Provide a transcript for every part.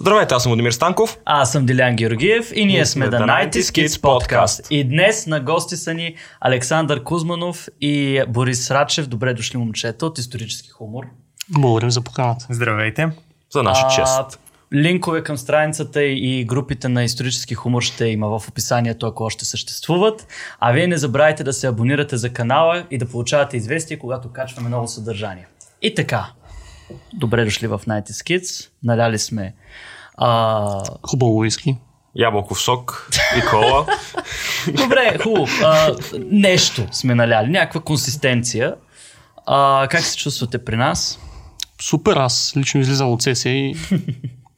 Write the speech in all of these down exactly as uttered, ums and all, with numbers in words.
Здравейте, аз съм Владимир Станков. Аз съм Дилян Георгиев и ние сме The найнтис Kids Podcast. И днес на гости са ни Александър Кузманов и Борис Рачев. Добре дошли, момчета, от Исторически хумор. Благодарим за поканата. Здравейте. За наша чест. Линкове към страницата и групите на Исторически хумор ще има в описанието, ако още съществуват. А вие не забравяйте да се абонирате за канала и да получавате известия, когато качваме ново съдържание. И така, добре дошли в найнтис Kids. Наляли сме а... хубаво уиски, ябълков сок и кола. Добре, хубаво. А, нещо сме наляли, някаква консистенция. А, как се чувствате при нас? Супер, аз лично излизам от сесия и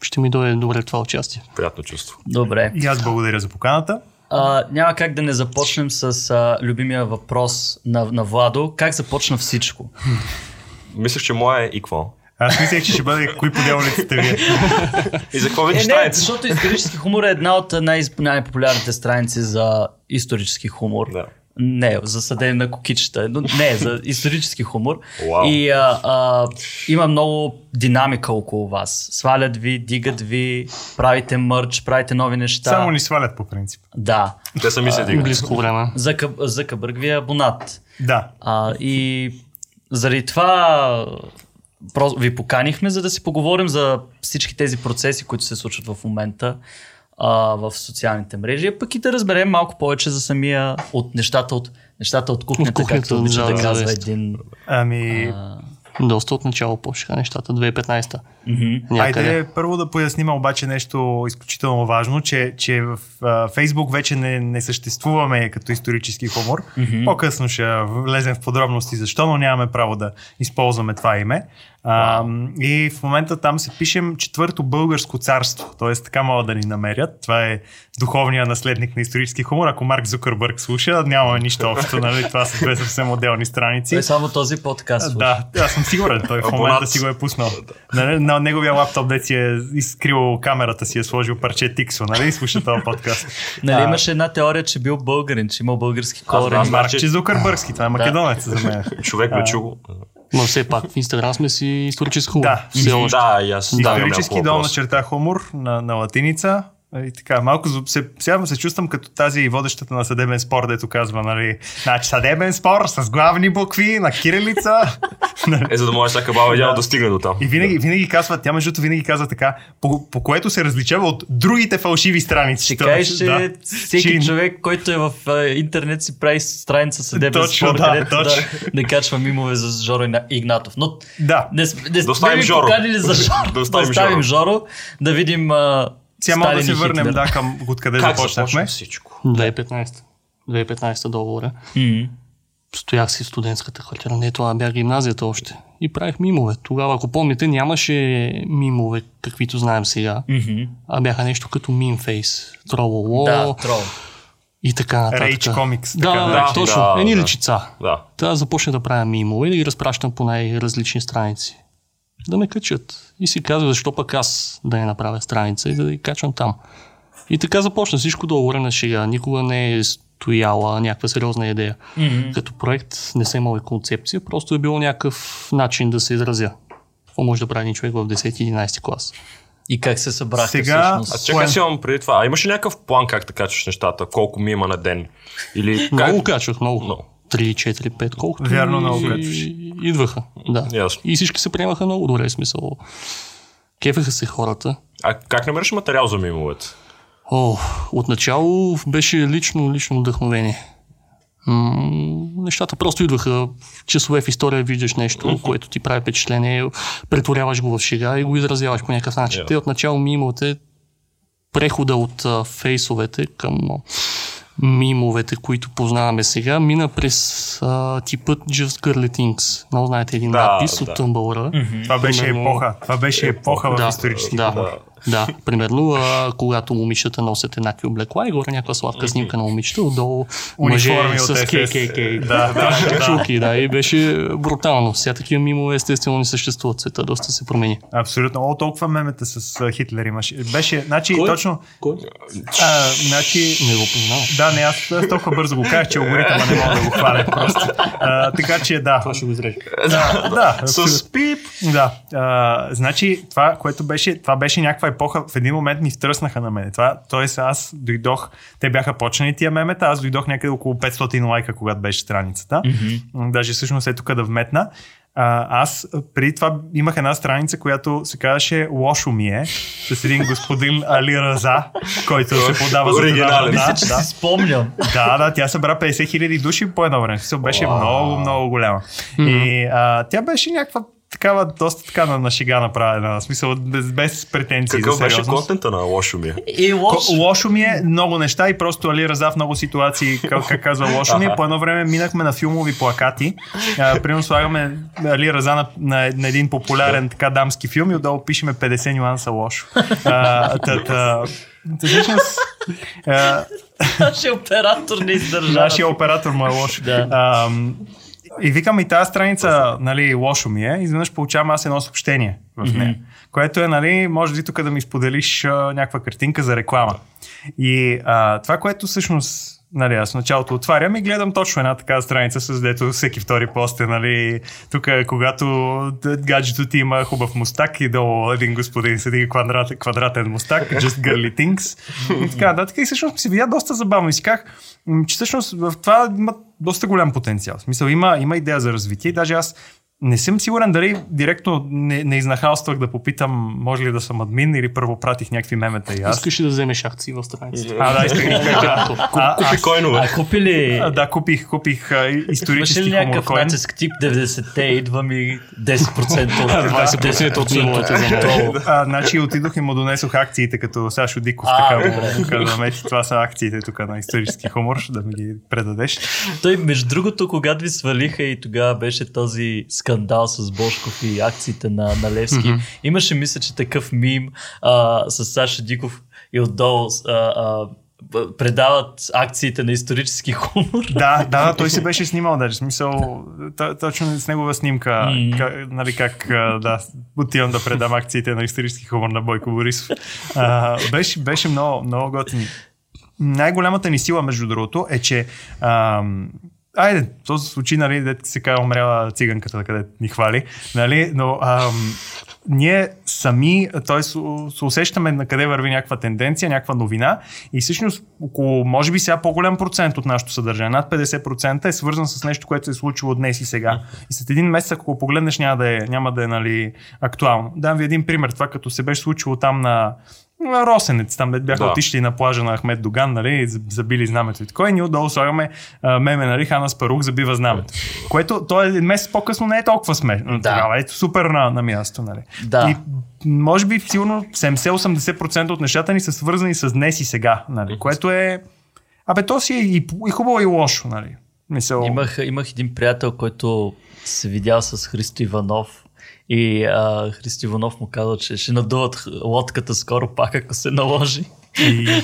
ще ми дойде добре това участие. Приятно чувство. Добре. И аз благодаря за поканата. А, няма как да не започнем с а, любимия въпрос на, на Владо. Как започна всичко? Мислех, че моя е и какво? Аз мислех, че ще бъде кои поделниците ви. И за какво вече страница? Не, защото Исторически хумор е една от най- най-популярните страници за исторически хумор. Да. Не, за съдене на кукичета, но не, за исторически хумор. Wow. И а, а, има много динамика около вас. Свалят ви, дигат ви, правите мърч, правите нови неща. Само ни свалят по принцип. Да. Те сами се дигат. Близко време. За, за Къбърг ви е абонат. Да. А, и заради това ви поканихме, за да си поговорим за всички тези процеси, които се случват в момента в социалните мрежи, пък и да разберем малко повече за самия от нещата от, нещата от кухнята, от кухнята, както обича да казва един... Ами... А... Доста от начало почнаха нещата, две хиляди и петнадесета. Mm-hmm. Айде първо да поясним обаче нещо изключително важно, че, че в Фейсбук вече не, не съществуваме като исторически хумор. Mm-hmm. По-късно ще влезем в подробности защо, но нямаме право да използваме това име. Wow. А, и в момента там се пишем Четвърто българско царство, т.е. така могат да ни намерят. Това е духовният наследник на исторически хумор. Ако Марк Зукърбърг слуша, нямаме нищо общо, нали? Това са две съвсем отделни страници. Той само този подкаст. Да, аз съм сигурен, той в момента си го е пуснал. На, на неговия лаптоп, де си е изкрил камерата, си е сложил парче тиксо, нали? И слуша този подкаст. Нали, а, имаше една теория, че бил българин, че имал български корени. Марк, че Зукърбъргски, това е македонец за мен. Човек ме чу. Но все пак в Инстаграм сме си исторически хумор. Да, да, ясно. Исторически долна черта хумор на, на латиница. И така, малко се, сега се чувствам като тази водещата на Съдебен спор, дето казва, нали, значи Съдебен спор с главни букви на кирилица. Е, за да може всяка баба идеал да стигне до там. И винаги, да. винаги казват, тя междуто винаги казва така, по, по което се различава от другите фалшиви страници. Ще кажеш, да, всеки че... човек, който е в а, интернет, си прави страница Съдебен точно, спор, да, където да, да качва мимове за Жоро и Игнатов. Но да, не, не сме ми поканили за Жоро. Да оставим, да оставим Жоро. Жоро, да видим... А, сега мога да се върнем да, към откъде започнахме. Всичко. две хиляди и петнадесета договора. Mm-hmm. Стоях си в студентската квартира. Не, това бях гимназията още. И правих мимове. Тогава, ако помните, нямаше мимове, каквито знаем сега. Mm-hmm. А бяха нещо като мимфейс. Трололо. Да, трол. И така нататък. Рейдж комикс. Да, да, да, точно. Да, едни да, личица. Да. Та започна да правя мимове и да ги разпращам по най-различни страници. Да ме качат. И си казва, защо пък аз да не направя страница и да ги качвам там. И така започна всичко да говоря на шега. Никога не е стояла някаква сериозна идея. Mm-hmm. Като проект не съм имал и концепция, просто е било някакъв начин да се изразя. Какво може да прави един човек в десети-единадесети клас? И как се събрахте сега, всъщност? Сега, чакай си имам преди това. А имаш ли някакъв план как да качваш нещата? Колко ми има на ден? Или... Много как... качвах, много. No. три, четири, пет, колкото Вярно, и... идваха. Да. Yes. И всички се приемаха много добре, в смисъл. Кефеха се хората. А как намериш материал за мимовете? О, отначало беше лично, лично вдъхновение. М- нещата просто идваха. Часове в история виждаш нещо, mm-hmm. което ти прави впечатление, претворяваш го в шега и го изразяваш по някакъв начин. Yeah. Те отначало мимовете, прехода от а, фейсовете към... мимовете, които познаваме сега, мина през а, типът Just Girly Things. Много знаете един да, надпис да. От Тъмбълъра. Mm-hmm. Това беше примерно... епоха. Това беше епоха в да, исторически да, хумор. Да, да. Примерно, а, когато момичетата носят еднакви облекла и горе някаква сладка снимка на момичета, отдолу мъже с К К К. Да, да, чулки, да. И беше брутално. Сега такива мимове естествено не съществуват. Света доста се промени. Абсолютно. О, толкова мемета с Хитлер имаше. Беше, значи, Кой? точно... Кой? А, значи... Не го познавам. Да, не, аз толкова бързо го казах, че алгоритъма не мога да го хваля просто. А, така че да. Това ще го изрежа. Да, да. С пип. Да. А, значи това, което беше, това беше някаква епоха в един момент ми стръснаха на мен. Това, тоест аз дойдох, те бяха почнали тия мемета, аз дойдох някъде около петстотин лайка, когато беше страницата. Mm-hmm. Даже всъщност е тук да вметна. А, аз преди това имах една страница, която се казваше Лошо ми е, с един господин Али Ръза, който се подава за това. Мисля, че си спомням. Да, да, тя събра петдесет хиляди души по едно време. Беше wow. много, много голяма. Mm-hmm. И а, тя беше някаква такава, доста така на, на шега направена, в смисъл без, без претенции. Какъв беше контента на Лошо ми е? И лош... Ко, лошо ми е много неща и просто Али Ръза в много ситуации, как, как казва Лошо ми е. По едно време минахме на филмови плакати. А, примерно слагаме Али Ръза на, на, на един популярен така дамски филм и отдолу пишеме петдесет нюанса лошо. А, тата... Всъщност, а... Нашия оператор не издържа. Нашия оператор му е лошо. Да. А, и викам и тази страница, нали, лошо ми е, изведнъж получавам аз едно съобщение в нея, mm-hmm. което е, нали, може ли тук да ми споделиш а, някаква картинка за реклама. И а, това, което всъщност, нали, аз в началото отварям и гледам точно една такава страница, с дето всеки втори пост е, нали, тук когато гаджето ти има хубав мустак и долу един господин седи квадрат, квадратен мустак, just girly things. И така, да, така и всъщност си видя доста забавно и си казах, че всъщност в това има доста голям потенциал. В смисъл, има, има идея за развитие и даже аз не съм сигурен дали директно не, не изнахалствах да попитам може ли да съм админ или първо пратих някакви мемета и аз. Искаш ли да вземеш акции в страницата? А, да, исках. Купи койнове. А, купи ли? Да, купих, купих исторически хумор. Някакъв нациск тип деветдесетте, идвам и десет процента от двадесет процента от миналото за мото. Значи отидох и му донесох акциите като Сашо Диков, така да мети. Това са акциите тук на исторически хумор, да ми ги предадеш. Той, между другото, когато ви свалиха и тогава беше този скандал с Бошков и акциите на, на Левски. Mm-hmm. Имаше, мисля, че такъв мим а, с Сашо Диков и отдолу а, а, предават акциите на исторически хумор. Да, да, той се беше снимал даже. В смисъл, точно с негова снимка, mm-hmm. как, нали, как да, отивам да предам акциите на исторически хумор на Бойко Борисов. А, беше, беше много, много готин. Най-голямата ни сила, между другото, е, че ам, айде, в този случай, нали, дете се казва умряла циганката, къде ни хвали, нали, но ам, ние сами, т.е. се усещаме на къде върви някаква тенденция, някаква новина и всъщност около, може би сега по-голям процент от нашото съдържание, над петдесет процента е свързан с нещо, което се е случило днес и сега. И след един месец, ако погледнеш, няма да е, няма да е, нали, актуално. Дам ви един пример, това като се беше случило там на Росенец, там бяха да. Отишли на плажа на Ахмед Доган, нали, забили знамето и така, и ние отдолу слагаме меме, нали, Хан Аспарух забива знамето. Което той месец по-късно не е толкова смешно. Да. Тогава е супер на, на място, нали. Да. И може би сигурно седемдесет до осемдесет процента от нещата ни са свързани с днес и сега, нали, което е... Абе, то си е и, и хубаво и лошо, нали. Мисъл... Имах, имах един приятел, който се видял с Христо Иванов. И а, Христо Иванов му казал, че ще надуват лодката скоро пак, ако се наложи. И...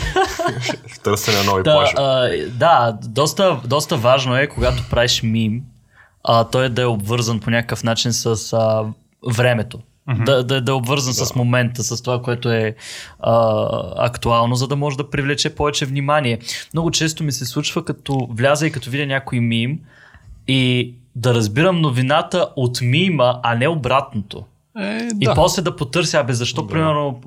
Търсене на нови плажове. Да, доста, доста важно е, когато правиш мим, а, той да е обвързан по някакъв начин с а, времето. Mm-hmm. Да, да, да е обвързан да. С момента, с това, което е а, актуално, за да може да привлече повече внимание. Много често ми се случва, като вляза и като видя някой мим и... да разбирам новината от мима, а не обратното. Е, да. И после да потърся, абе защо, да. Примерно,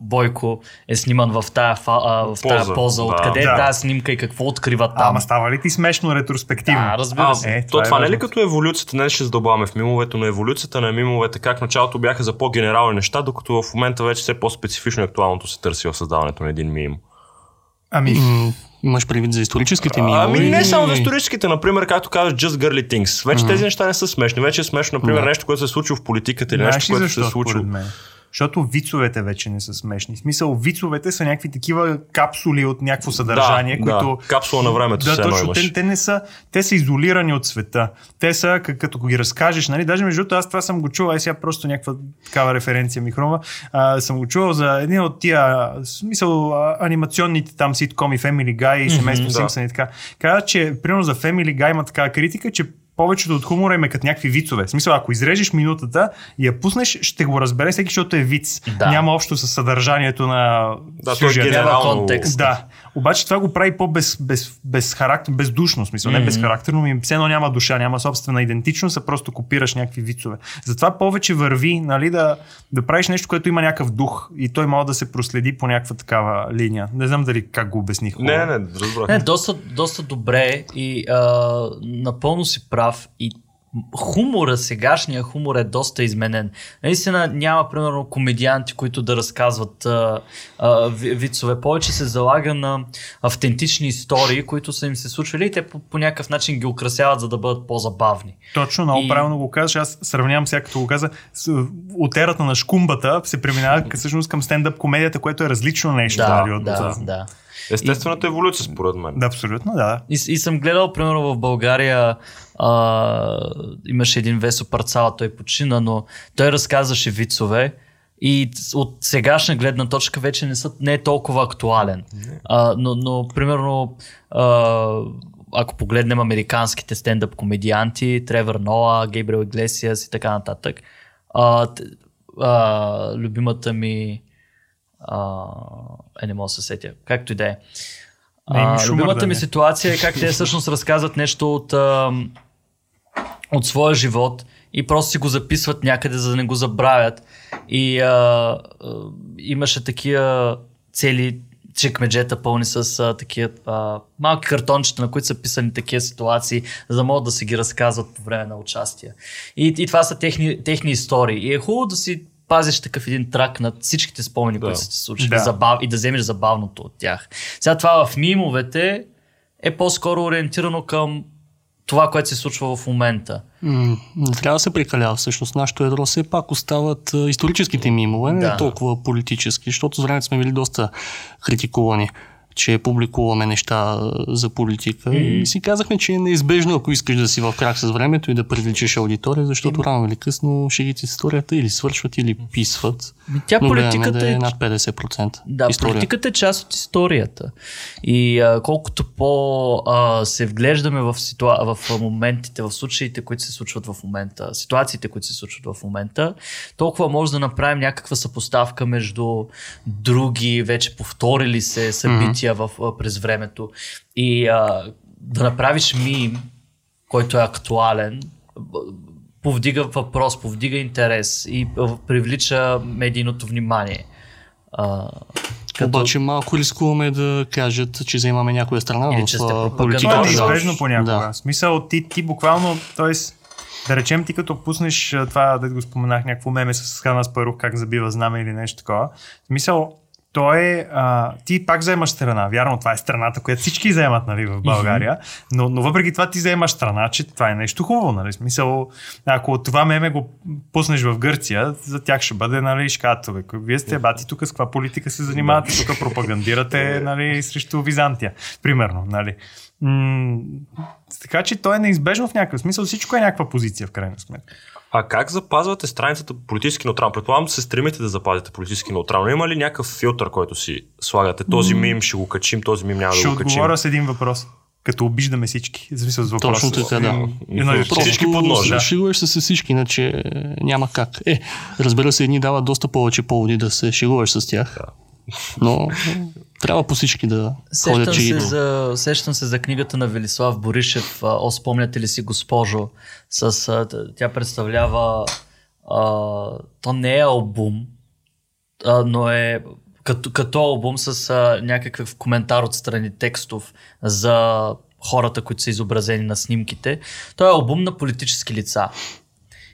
Бойко е сниман в тая, в тая поза, поза. Да. Откъде да. Е тая снимка и какво открива там. Ама става ли ти смешно ретроспективно? Да, разбира се. Е, това, То, това е не е ли като еволюцията, не ще задълбаваме в мимовето, но еволюцията на мимовете, как началото бяха за по-генерални неща, докато в момента вече все по-специфично актуалното се търси в създаването на един мим. Ами... Mm. Имаш предвид за историческите мими? Ами не само за историческите, например, както казваш, just girly things. Вече mm-hmm. тези неща не са смешни. Вече е смешно, например, mm-hmm. нещо, което се случи в политиката или нещо, което се случи. Защото вицовете вече не са смешни. В смисъл, вицовете са някакви такива капсули от някакво съдържание, да, които... Да, капсула на времето. Да, точно. Те, те, не са, те са изолирани от света. Те са, като ги разкажеш, нали, даже между това, аз това съм го чувал, ай сега просто някаква такава референция ми хрумва, а, съм го чувал за един от тия, смисъл, анимационните там ситкоми, Family Guy и семейство mm-hmm, Симпсън да. И така. Каза, че примерно за Family Guy има такава критика, че повечето от хумора им е като някакви вицове. В смисъл, ако изрежеш минутата и я пуснеш, ще го разбере всеки, защото е виц. Да. Няма общо със съдържанието на да, сюжета. Е генерално... Да, Обаче това го прави по-без, без, без характер, бездушно, смисъл, mm-hmm. не безхарактерно, ми все едно няма душа, няма собствена идентичност, а просто копираш някакви вицове. Затова повече върви, нали, да, да правиш нещо, което има някакъв дух и той може да се проследи по някаква такава линия. Не знам дали как го обясних. Не, не, не, разбрах. Не, доста, доста добре и а, напълно си прав и хумора, сегашния хумор е доста изменен. Наистина няма, примерно, комедианти, които да разказват а, а, вицове. Повече се залага на автентични истории, които са им се случвали и те по, по някакъв начин ги украсяват, за да бъдат по-забавни. Точно, много и... правилно го казваш. Аз сравнявам сега, като го каза, от ерата на шкумбата се преминава всъщност към стендъп комедията, което е различно нещо. Да, да, да, да. Естествената и... еволюция, според мен. Да, абсолютно, да. И, и съм гледал, примерно, в България а, имаше един Весо Парцала, той почина, но той разказваше вицове и от сегашна гледна точка вече не, са, не е толкова актуален. А, но, но, примерно, а, ако погледнем американските стендъп комедианти, Тревър Ноа, Гейбриел Иглесиас и така нататък, а, а, любимата ми... А, е, не мога да се сетя. Както и да е. А, любимата да ми е. Ситуация е как те всъщност разказват нещо от, а, от своя живот и просто си го записват някъде, за да не го забравят. И а, а, имаше такива цели чекмеджета пълни с а, такива а, малки картончета, на които са писани такива ситуации, за да могат да си ги разказват по време на участие. И, и това са техни, техни истории. И е хубаво да си пазиш такъв един трак на всичките спомени, да. които се случат да. забав... и да вземеш забавното от тях. Сега това в мимовете е по-скоро ориентирано към това, което се случва в момента. М- не трябва да се прекалява всъщност. Нашето ядро все пак остават историческите мимове, не да. толкова политически, защото с времето сме били доста критикувани, че публикуваме неща за политика mm. и си казахме, че е неизбежно, ако искаш да си в крак с времето и да привлечеш аудитория, защото mm. рано или късно шегите с историята или свършват, или писват. Тя но политиката да е над петдесет процента. Да, история. Политиката е част от историята. И а, колкото по а, се вглеждаме в, ситуа... в моментите, в случаите, които се случват в момента, ситуациите, които се случват в момента, толкова може да направим някаква съпоставка между други, вече повторили се събития, mm-hmm. В, през времето и а, да направиш мим, който е актуален, повдига въпрос, повдига интерес и привлича медийното внимание. А, като... Обаче малко рискуваме да кажат, че заимаме някоя страна или, в политиката. Това е неизбежно понякога. Да. Смисъл, ти, ти буквално, т.е. да речем, ти като пуснеш това, да го споменах, някакво меме с Хан Аспарух, как забива знаме или нещо такова. Смисъл, то е, а, ти пак заемаш страна. Вярно, това е страната, която всички заемат, нали, в България, но, но въпреки това ти заемаш страна, че това е нещо хубаво. Нали? Смисъл, ако това меме го пуснеш в Гърция, за тях ще бъде, нали, шкатове. Вие сте, бати, тук с каква политика се занимавате, тук пропагандирате, нали, срещу Византия, примерно. Нали? М- така че то е неизбежно в някакъв смисъл. Всичко е някаква позиция в крайна сметка. А как запазвате страницата политически неутрална? Предполагам, се стремите да запазите политически неутрална. Има ли някакъв филтър, който си слагате? Този мим ще го качим, този мим няма ще да го качим. Ще отговоря с един въпрос. Като обиждаме всички. За смисъл с въпрос. Точно така, да. Едно, всички подножи. Да. Шегуваш се с всички, иначе няма как. Е, разбира се, едни дават доста повече поводи да се шегуваш с тях. Но трябва по всички да ходят чигидно. За, сещам се за книгата на Велислав Боришев "О, спомняте ли си, госпожо", с, тя представлява а, то не е албум, а, но е като, като албум с а, някакъв коментар отстрани текстов за хората, които са изобразени на снимките. Той е албум на политически лица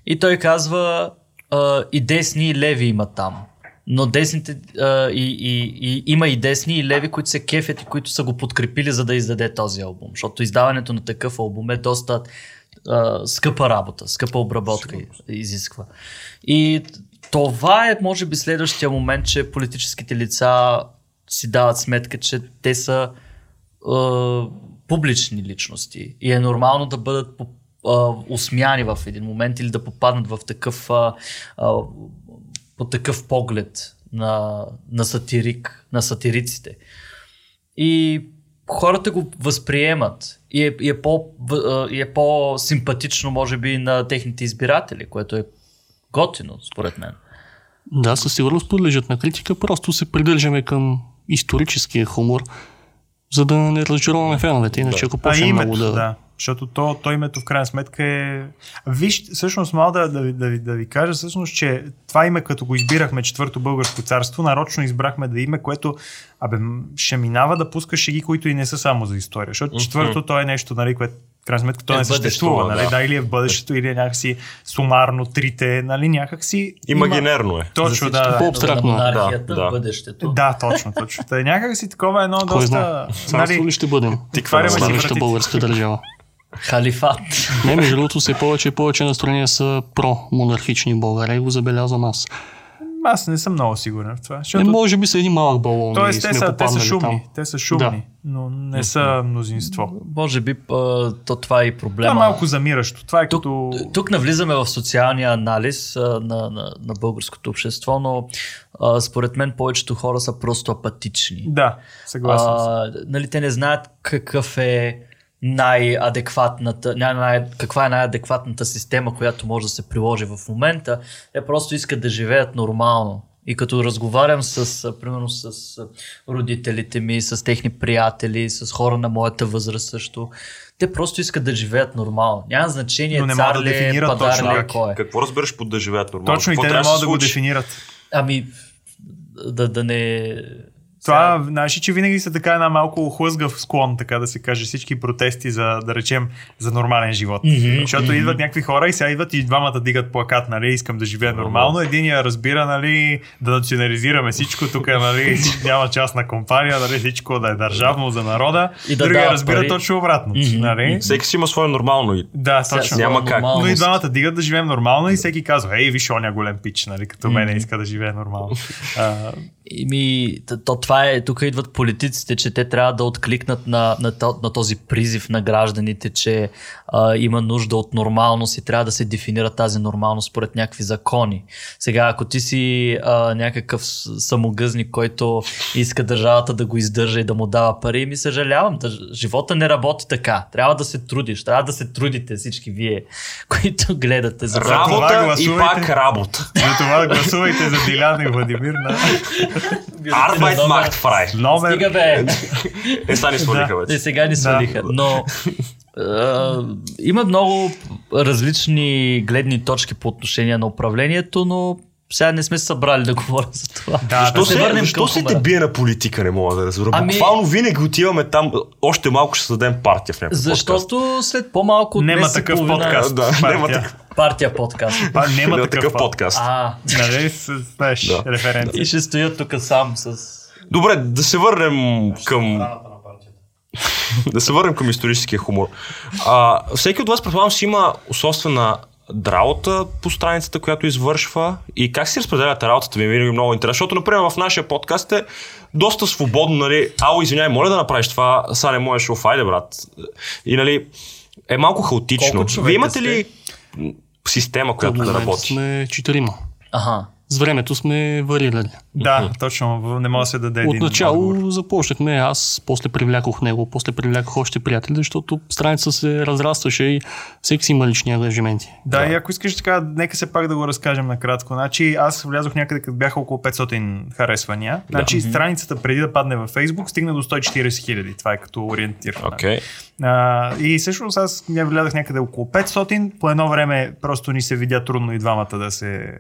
и той казва а, и десни, и леви има там. Но десните, а, и, и, и, има и десни, и леви, които се кефят и които са го подкрепили, за да издаде този албум. Защото издаването на такъв албум е доста а, скъпа работа, скъпа обработка изисква. И това е, може би, следващия момент, че политическите лица си дават сметка, че те са а, публични личности и е нормално да бъдат а, усмяни в един момент или да попаднат в такъв... А, а, по такъв поглед на, на сатирик, на сатириците. И хората го възприемат и е, и е, по, и е по-симпатично, може би, на техните избиратели, което е готино, според мен. Да, със сигурност подлежат на критика, просто се придържаме към историческия хумор. за да не разочароваме феновете. Иначе ако почне много да... да. Защото то, то името в крайна сметка е... Виж, всъщност, мал да, да, да, да ви кажа, всъщност, че това име, като го избирахме Четвърто българско царство, нарочно избрахме да име, което абе, ще минава да пуска шеги, които и не са само за история. Защото mm-hmm. четвърто то е нещо, нали, което в крайна сметка то е не съществува. Нали? Да. да, или е в бъдещето, или е някакси сумарно трите, нали, някакси... Имагинерно е. Точно, да, да. По-абстрактно. Да, да. Бъдещето. Да, точно, точно. Та, някакси такова едно кой доста... Царство ли ще бъдем? Следващата българска държава. Халифат. Не, между другото, все повече и повече настроения са про-монархични българи, го забелязвам аз. Аз не съм много сигурен в това. Защото... Не, може би са един малък балон. Тоест, те са, те са шумни, там. те са шумни, да. но не са мнозинство. Може би то това е и проблема. Това е малко замиращо. Това е тук, като... тук навлизаме в социалния анализ на, на, на българското общество, но а, според мен повечето хора са просто апатични. Да, съгласен съм. Нали, те не знаят какъв е най-адекватната, най- каква е най-адекватната система, която може да се приложи в момента. Те просто искат да живеят нормално. И като разговарям с, примерно, с родителите ми, с техни приятели, с хора на моята възраст също, те просто искат да живеят нормално. Няма значение цар ли е, падар ли е, кой е. Какво разбираш под да живеят нормално? Точно и те не могат да го дефинират. Ами, да, да не... Това, знаеш, че винаги са така една малко хлъзгав склон, така да се каже, всички протести за, да речем, за нормален живот. Mm-hmm, Защото mm-hmm. идват някакви хора и сега идват и двамата дигат плакат, нали, искам да живея нормално. Единия разбира, нали, да национализираме всичко тук, нали, няма частна компания, нали, всичко да е държавно за народа. И да другия да, разбира пари. Точно обратно. Mm-hmm. Нали? Всеки си има свое нормално и да, точно. Няма как. Но и двамата дигат да живеем нормално и всеки казва, ей, виж, оня голям пич, нали, като mm-hmm. мене иска да живее нормално. А... Ми, то, това е, тук идват политиците, че те трябва да откликнат на, на, на този призив на гражданите, че а, има нужда от нормалност и трябва да се дефинира тази нормалност според някакви закони. Сега, ако ти си а, някакъв самогъзник, който иска държавата да го издържа и да му дава пари, ми съжалявам, държ... живота не работи така. Трябва да се трудиш, трябва да се трудите всички вие, които гледате. За работа и пак работа. За това гласувайте за Дилян и Владимир на... Арбайт Маркт Фрай. Стига бе. Е, сега ни свалиха вече. Е, сега ни свалиха. Но е, има много различни гледни точки по отношение на управлението, но сега не сме се събрали да говорим за това. Да, защо да се, се, защо се те бие на политика, не мога да разбера. Ами... Буквално винаги отиваме там, още малко ще създадем партия в някакъв подкаст. Защото след по-малко от днес и половина... Подкаст, да, няма такъв партия подкаст. А, няма такъв, такъв подкаст. А, нали, знаеш, да. Референция. И ще стоят тук сам с... Добре, да се върнем към... да се върнем към историческия хумор. А, всеки от вас, предполагам, си има собствена работа по страницата, която извършва и как си разпределяте работата, ми е винаги много интересно, защото, например, в нашия подкаст е доста свободно, нали, ало, извиняй, моля да направиш това, са не можеш, оф, айде, брат. И, нали, е малко хаотично. Вие имате ли система, която да работи? Сме четирима. Ага. С времето сме варирали. Да, точно, не мога да се даде един отговор. Отначало започнахме аз, после привлякох него, после привлякох още приятели, защото страница се разрастваше и всеки си има лични ангажименти. Да, да, и ако искаш така, нека се пак да го разкажем накратко. Значи аз влязох някъде, като бяха около петстотин харесвания. Значи да. Страницата преди да падне във Фейсбук стигна до сто и четирийсет хиляди, това е като ориентир. Okay. А, и всъщност аз не влязах някъде около петстотин, по едно време просто ни се видя трудно и двамата да се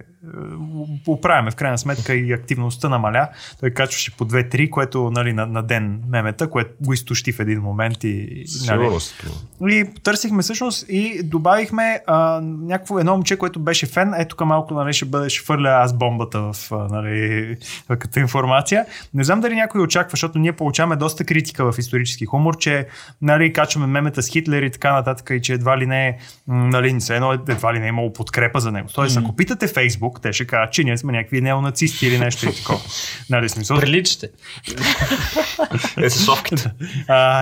оправяме. В крайна сметка и активността намаля. Той качваше по две-три, което, нали, на, на ден мемета, което го изтощи в един момент. И, нали, и потърсихме всъщност и добавихме а, някакво едно момче, което беше фен. Ето тук малко, нали, ще бъде, ще фърля аз бомбата в, нали, като информация. Не знам дали някой очаква, защото ние получаваме доста критика в исторически хумор, че, нали, качваме мемета с Хитлер и така нататък и че едва ли не, нали, едно, едва ли не е имало подкрепа за него. Тоест, ако питате Фейсбук, те ще кажат, че ние сме някакви неонацисти или нещо и такова. Нали, смисъл? Приличате. Е, съсовките.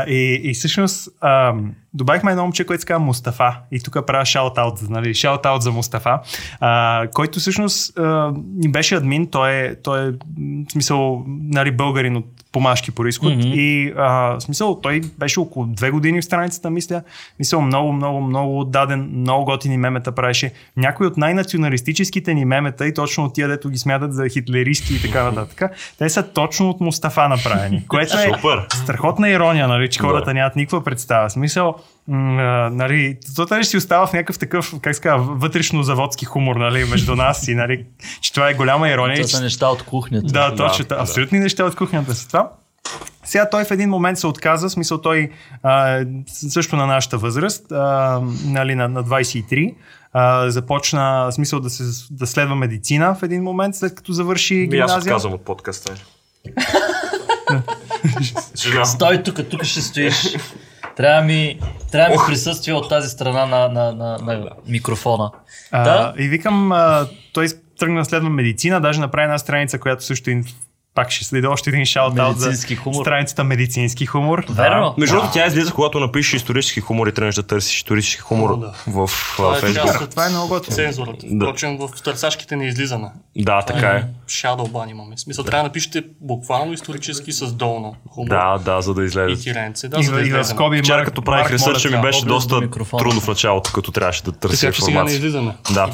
И, и всъщност а, добавихме едно момче, което се казва Мустафа. И тук правя шаут-аут, нали, шаут-аут за Мустафа, а, който всъщност а, беше админ. Той е, той е в смисъл, нали, българин от помашки по изход. Mm-hmm. И а, в смисъл, той беше около две години в страницата, мисля. Мисъл, много, много, много даден, много готини мемета правеше. Някои от най-националистическите ни мемета и точно от тия, дето ги смятат за хитлеристки и така нататък, те са точно от Мустафа направени, което е страхотна ирония, нали, че хората нямат никаква представа. В смисъл, нали, то тази си остава в някакъв такъв, как се казва, вътрешно-заводски хумор, нали, между нас и, нали, че това е голяма ирония. Това са че... неща от кухнята. Да, точно. Да, да. Абсолютни неща от кухнята са това. Сега той в един момент се отказа, смисъл той а, също на нашата възраст, а, нали, на, на двайсет и три, а, започна смисъл да, се, да следва медицина в един момент, след като завърши гимназия. Аз отказвам от подкаста. Стой тук, тук ще стоиш. Трябва ми, трябва ми присъствие от тази страна на, на, на, на микрофона. А, да? И викам, а, той тръгна следва медицина, даже направи една страница, която също е, пак ще следи още един шаут-аут за хумор. Страницата медицински хумор. Да. Между другото, тя излиза, когато напишеш исторически хумор и тръгнеш да търсиш исторически хумор, да, в Фейсбук. Това е много готино. Цензурата. Впрочем, в търсачките не излизаме. Да, така е. Shadow ban имаме. Смисъл, трябва да напишете буквално исторически с долна хумор. Да, да, за да излезе. И тиренци. Да, за да излезе. Вчера като правих ресърча ми беше доста трудно в началото, като трябваше да търсиш информация.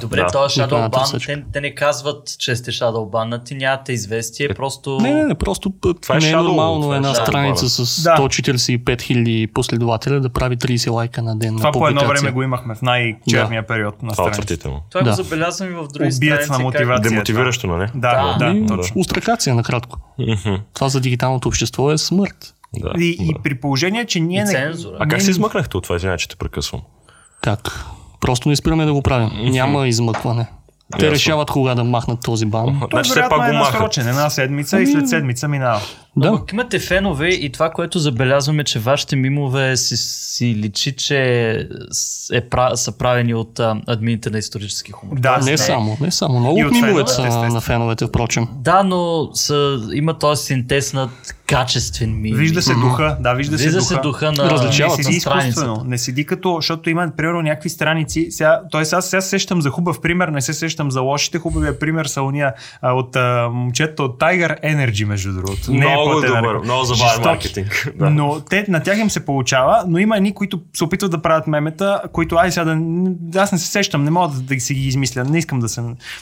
Добре, това Shadow ban, те не казват, че сте Shadow ban, ти нямате известие, просто. Не, не, не, просто това е не е нормално една страница с да. сто четирийсет и пет хиляди последователя да прави трийсет лайка на ден. Това на по едно време го имахме в най-черния да. период на страницата. Това да. го забелязвам и в други страници. Убият демотивиращо, нали? Да, да, да, да. Устракация, накратко. Mm-hmm. Това за дигиталното общество е смърт. Да, и, да. и при положение, че ние... Не... А как се измъкнахте от това? Извинявай, че те прекъсвам. Как? Просто не спираме да го правим. Mm-hmm. Няма измъкване. Те Ясно. решават кога да махнат този бан. То, значи, вероятно е насрочен, една седмица, ами... и след седмица минава. Да. Но, имате фенове и това, което забелязваме, че вашите мимове си, си личи, че е, са правени от а, админите на исторически хумор. Да, не, не само, не само. Много от мимовете са на феновете, впрочем. Да, но са, има този синтез на качествен мим. Вижда се духа, да, вижда, вижда се духа, духа на, различават на страницата. Не седи като, защото има, примерно, някакви страници, сега, тоест аз сега сещам за хубав пример, не се сещам за лошите, хубавия пример са уния от а, момчета от Tiger Energy, между другото. Много е добър, много забавен маркетинг. Да. Но те, на тях им се получава, но има едни, които се опитват да правят мемета, които ай сега да, аз не се сещам, не мога да, да си ги измисля, не искам да се,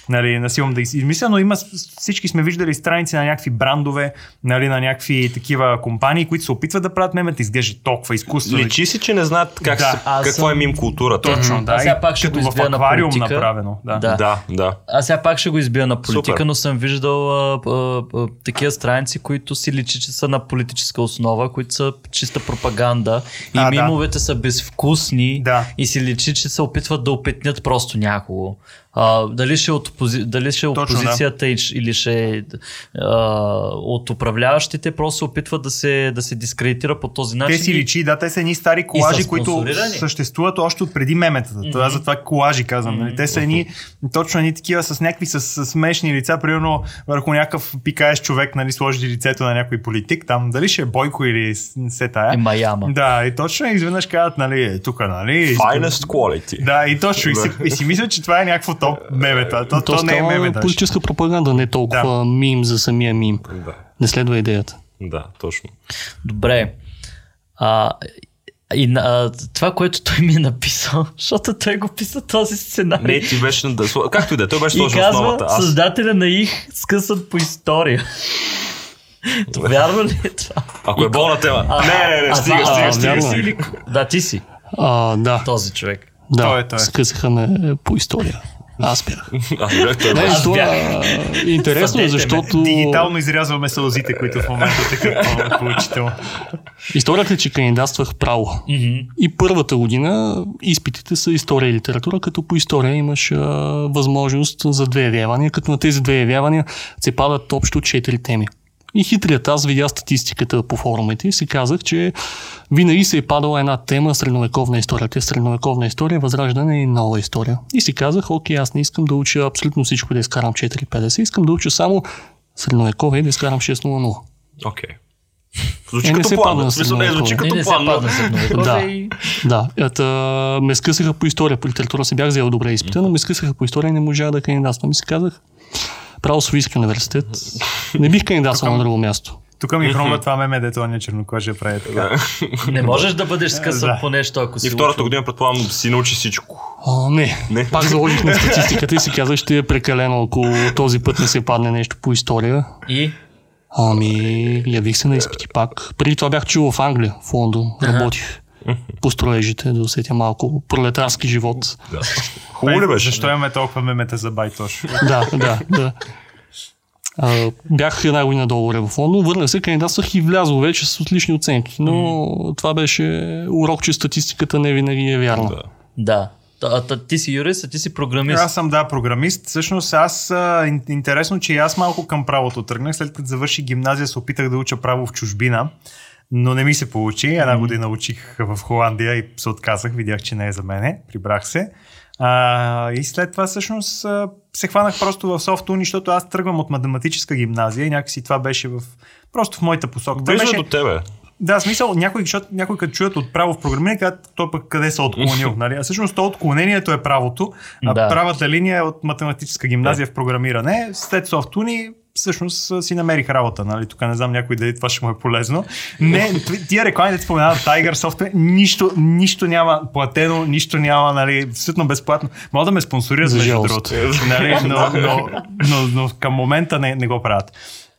нали, насилвам да ги измисля, но има, всички сме виждали страници на някакви брандове, нали, на някакви такива компании, които се опитват да правят мемета, изглежда толкова изкуствено. Личи си, че не знаят как да, се, какво съм... е мим културата. Точно, да, сега пак ще го избия на политика. Направено. Да. Да. Да, да. А сега пак ще го избия на политика, супер. Но съм виждал а, а, а, такива страници, които си личи, че са на политическа основа, които са чиста пропаганда и а, мимовете да. са безвкусни, да. и си личи, че се опитват да опетнят просто някого. А, дали ще е от опози... дали ще Точно, опозицията да. или ще а, от управляващите, просто се опитват да се, да се дискредитира по този начин. Те си личи, да, те са едни стари колажи, които съществуват още от преди меметата. Mm-hmm. Това, затова колажи казвам. Mm-hmm. Те са едни, точно едни такива с някакви с, с смешни лица, примерно върху някакъв пикаеш човек, нали, сложи лицето на някой политик, там дали ще е Бойко или се тая. И Майама. Да, и точно изведнъж казват, нали, тук, нали. Finest quality. Да, и точно. И си, и си мисля, че това е някакво топ мемета. То, то, то не е мемета. Политическа пропаганда, не толкова да. мим за самия мим. Да. Не следва идеята. Да, точно. Добре. А, и, а, това, което той ми е написал, защото той го писа този сценарий. Не, ти беше да... Както и да, той беше точно основата. И казва, създателя на их скъсат по история. Вярва ли е това? Ако е болна тема. А, не, не, не, стига, стига, стига, стига. Да, ти си. А, да. Този човек. Да, той е, той. Скъсаха ме по история. Аз бях. Аз бях той. Не, аз бях. Е интересно, Съдете защото... Ме. Дигитално изрязваме сълзите, които в момента така получително. Историята е, че кандидатствах право. Mm-hmm. И първата година изпитите са история и литература, като по история имаш а, възможност за две явявания, като на тези две явявания се падат общо четири теми. И хитрият аз видя статистиката по форумите и си казах, че винаги се е падала една тема средновековна история. Те средновековна история, възраждане и нова история. И си казах, окей, аз не искам да уча абсолютно всичко да изкарам четири петдесет, искам да уча само средновековие и да изкарам шест нула нула. Окей. Okay. Звучи е, като план. Не, звучи като план. Да, да. Ме скъсаха по история, по литература се бях взел добре изпита, но ме скъсаха по история и не можах да кандидатствам. И си казах, Право Софийски университет. Не бих кандидатствал на друго място. Тук ми хрумва това меме, дето он е чернокожия прави така. Не можеш да бъдеш скъсън по нещо, ако си... И втората година предполагам да си научи всичко. О, не. не. Пак заложих на статистиката и си казах, ще е прекалено, ако този път не се падне нещо по история. И? Ами, явих се на изпити пак. Преди това бях чул в Англия, в Лондон, работих. По строежите, да усетя малко пролетарски живот. Да. Хубаво ли беше? Защо имаме толкова мемета за Байтошо? Да, да, да. А, бях една година долу в Лондон, върнах се, кандидатствах и влязох вече с отлични оценки. Но mm. това беше урок, че статистиката не винаги е вярна. Да. да. А ти си юрист, а ти си програмист. Аз съм, да, програмист. Всъщност аз, а, интересно, че и аз малко към правото тръгнах. След като завърших гимназия, се опитах да уча право в чужбина. Но не ми се получи. Една година учих в Холандия и се отказах. Видях, че не е за мене. Прибрах се. А, и след това всъщност се хванах просто в софтуни, защото аз тръгвам от математическа гимназия и някакси това беше в... просто в моята посока. Близо беше... до тебе. Да, смисъл, някой, защото някой като чуят от право в програмиране, казват, той пък къде се отклонил, нали? А всъщност то отклонението е правото, а да. правата линия е от математическа гимназия да. в програмиране. След софтуни всъщност си намерих работа, нали? Тук не знам някой дали това ще му е полезно. Не, тия рекламите споменават Tiger Software, нищо, нищо няма платено, нищо няма, нали, абсолютно безплатно. Мога да ме спонсорират за другото, нали? но, но, но, но към момента не, не го правят.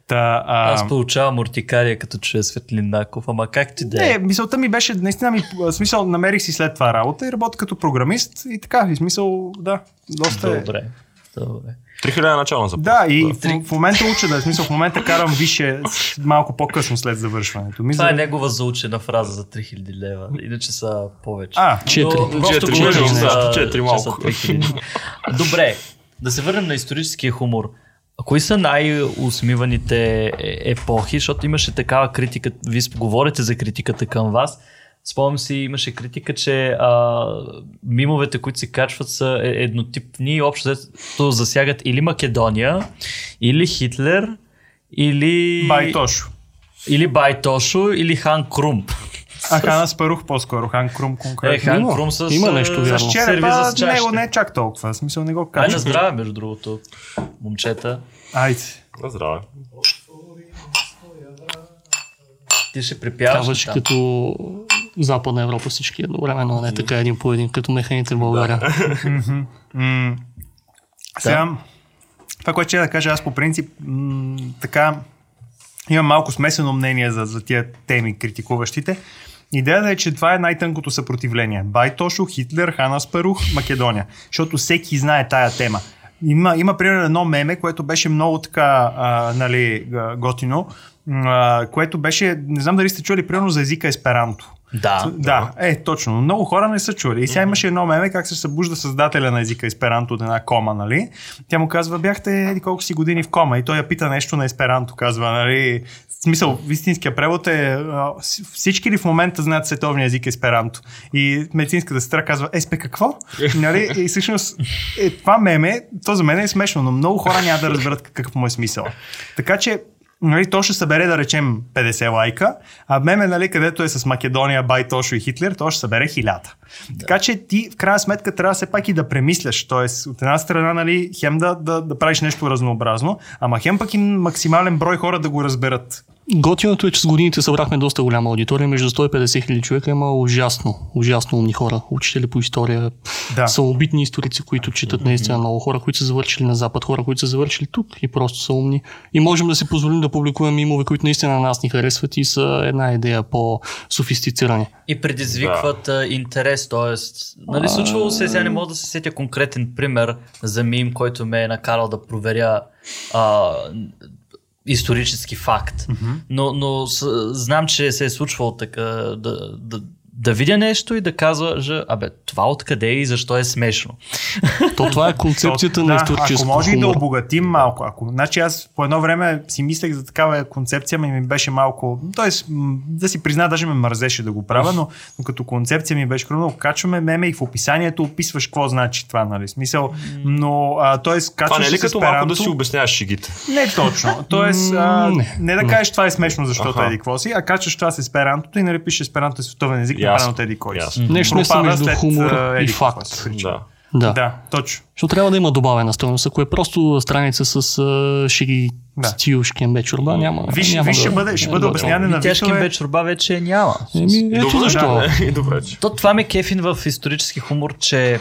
Та, а... Аз получавам ортикария като чуя Светлиндаков, ама как ти да е? Не, мисълта ми беше, наистина ми, смисъл, намерих си след това работа и работя като програмист и така, и смисъл, да, доста е. Добре, добре. три хиляди начална заплата. Да, и да. В, в момента уча, да, в смисъл, в момента карам више малко по-късно след завършването. Мисля... Това е негова заучена фраза за три хиляди лева, иначе са повече. А, четири, четири, четири, четири, четири, четири, четири малко. Добре, да се върнем на историческия хумор. А кои са най-усмиваните епохи, защото имаше такава критика, вие говорите за критиката към вас, спомням си, имаше критика, че а, мимовете, които се качват са еднотипни и общото засягат или Македония, или Хитлер, или... Байтошо. Или Байтошо, или Хан Крум. А Хан Аспарух по-скоро, Хан Крум конкретно. Е, Хан Крум с, има нещо вярно. С черепа него не е чак толкова, в смисъл не го качва. Айде здраве, между другото, момчета. Айде. Здраве. Ти ще припяваш. Казваш като Западна Европа всички едновременно, не така един по един, като механите в България. Сега, това, което ще да кажа, аз по принцип така... Имам малко смесено мнение за, за тия теми, критикуващите. Идеята е, че това е най-тънкото съпротивление. Байтошо, Хитлер, Хан Аспарух, Македония. Защото всеки знае тая тема. Има, има примерно едно меме, което беше много така, а, нали, готино, а, което беше, не знам дали сте чули, примерно за езика есперанто. Да, да, е, точно. Много хора не са чули. И сега имаше едно меме, как се събужда създателя на езика есперанто от една кома, нали? Тя му казва, бяхте еди колко си години в кома. И той я пита нещо на есперанто, казва, нали? В смисъл, истинския превод е, всички ли в момента знаят световния език есперанто? И медицинската сестра казва, еспе какво? Нали? И всъщност, е, това меме, то за мен е смешно, но много хора няма да разберат какъв му е смисъл. Така че, нали, то ще събере, да речем, петдесет лайка, а меме, нали, където е с Македония, Байтошо и Хитлер, то ще събере хиляда. Да. Така че ти в крайна сметка трябва все пак и да премисляш. Тоест, от една страна, нали, хем да, да, да правиш нещо разнообразно, ама хем пък и максимален брой хора да го разберат. Готиното е, че с годините събрахме доста голяма аудитория, между сто и петдесет хиляди човека, има ужасно, ужасно умни хора, учители по история, да. Са обидни историци, които четат наистина много хора, които са завършили на Запад, хора, които са завършили тук и просто са умни. И можем да си позволим да публикуваме мимове, които наистина на нас ни харесват и са една идея по-софистицирани. И предизвикват да. интерес, т.е. нали, случвало се, сега не мога да се сетя конкретен пример за мим, който ме е накарал да проверя а, исторически факт, mm-hmm. но, но с, знам, че се е случвало така да, да, да видя нещо и да казва, че абе, това откъде и защо е смешно. То това е концепцията на историческо. Да, ако може и да обогатим малко. Ако, значи аз по едно време си мислех за такава концепция, ми беше малко, т.е. да си призна, даже ме мързеше да го правя, но, но като концепция ми беше кръвно, качваме меме и в описанието описваш какво значи това, нали, смисъл, но а, т.е. качваш не е ли като малко да си обясняваш шегите? Не точно, т.е. не, не да кажеш това е смешно, защото еди какво си, а качваш това с есперантото и нарепиш есперанто е световен език. Yes. Yes. Нещо не са между хумор и факт. Да. Да, да, точно. Защото трябва да има добавена стойност. Ако е просто страница с а, шиги да. Стил, шкембет, чорба, няма... Виж, няма виж да, ще бъде, ще бъде обясняване на виждове... Тя шкембет, чорба вече няма. Еми, ето добре, защо. Да, добре. То, това ме кефин в исторически хумор, че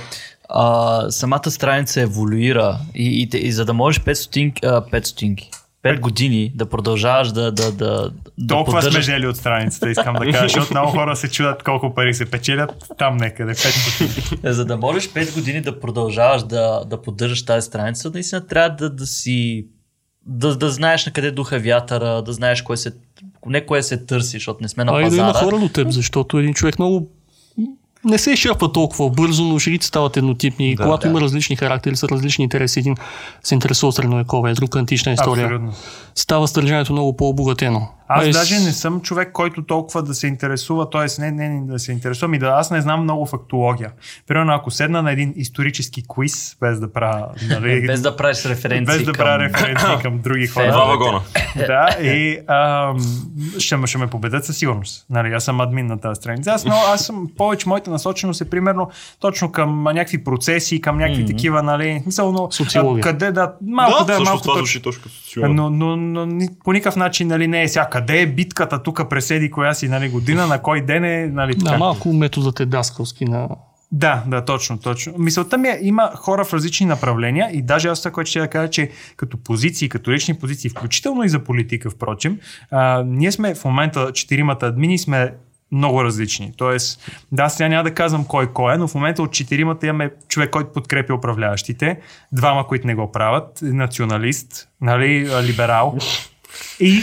а, самата страница еволюира и, и, и, и за да можеш пет стотинки... пет години да продължаваш да... да, да, да толкова поддържаш... сме жели от страницата, искам да кажа, защото много хора се чудат колко пари се печелят там некъде, пет години. За да можеш пет години да продължаваш да, да поддържаш тази страница, наистина трябва да, да си... Да, да знаеш на къде духа вятъра, да знаеш кое се... не кое се търси, защото не сме на пазара. А и да има хора до теб, защото един човек много... не се изчерпва толкова бързо, но ширите стават еднотипни. И да, когато да. Има различни характери, са различни интереси, един се интересува средновекове, друг антична история. Абсолютно. Става стържането много по-обогатено. Аз е... даже не съм човек, който толкова да се интересува, т.е. не, не, не да се интересувам и да аз не знам много фактология. Примерно, ако седна на един исторически квиз, без да правя... Нали, без да правиш референции, без да правя към... референции към други хора. Два вагона. Да, и ам, ще, ще ме победят със сигурност. Нали, аз съм админ на тази страница. Аз, но аз съм повече, моята насоченост е примерно точно към някакви процеси, към някакви mm-hmm. такива, нали... Мисълно, социология. Къде да... Малко да, да малко това души точка социология. Но, но, но, но по никакъв начин, нали, не е всяка. Къде е битката тук преседи коя си, нали, година, на кой ден е, нали така. Да, малко методът е даскалски на... Да, да, точно, точно. Мисълта ми е, има хора в различни направления и даже аз това, което ще да кажа, че като позиции, като лични позиции, включително и за политика, впрочем, а, ние сме в момента четиримата админи сме много различни. Тоест, да, сега няма да казвам кой кой е, но в момента от четиримата имаме човек, който подкрепя управляващите, двама, които не го правят, националист, нали, либерал. И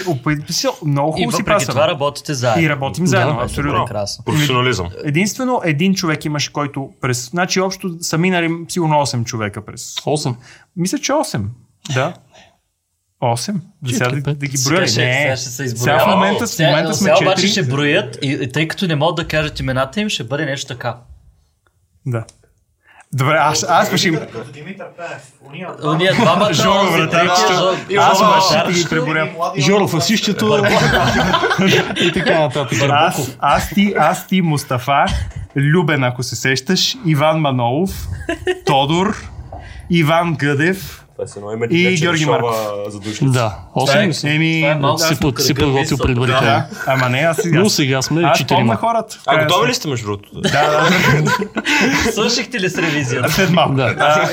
много хубаво си прасваме. И това работите заедно. И работим заедно, да, абсолютно. Професионализъм. Единствено един човек имаше, който през... Значи общо са минали сигурно осем човека през... осем? Мисля, че осем. Да. осем? Сега да, да ги броя. Сега ще се изброя. Сега в момента, в момента сега, сме четири. Сега обаче ще броят и тъй като не могат да кажат имената им, ще бъде нещо така. Да. Добре, аз аз пишем. Димитър Пев, уния двама. Уния двама Жоро вратарчето. Аз обаче ще ги преборя. Жоро фасището. И така нататък. Аз, аз ти, аз ти Мустафа, Любен, ако се сещаш, Иван Манолов, Тодор, Иван Гъдев. И Георги Марков. Да, осем. Еми, се подготвил предварително. Ама не, аз сега. Но сега сме четири. Аз помня хората. А готови ли сте между другото? Да, да. Слушахте ли с ревизията? След малко.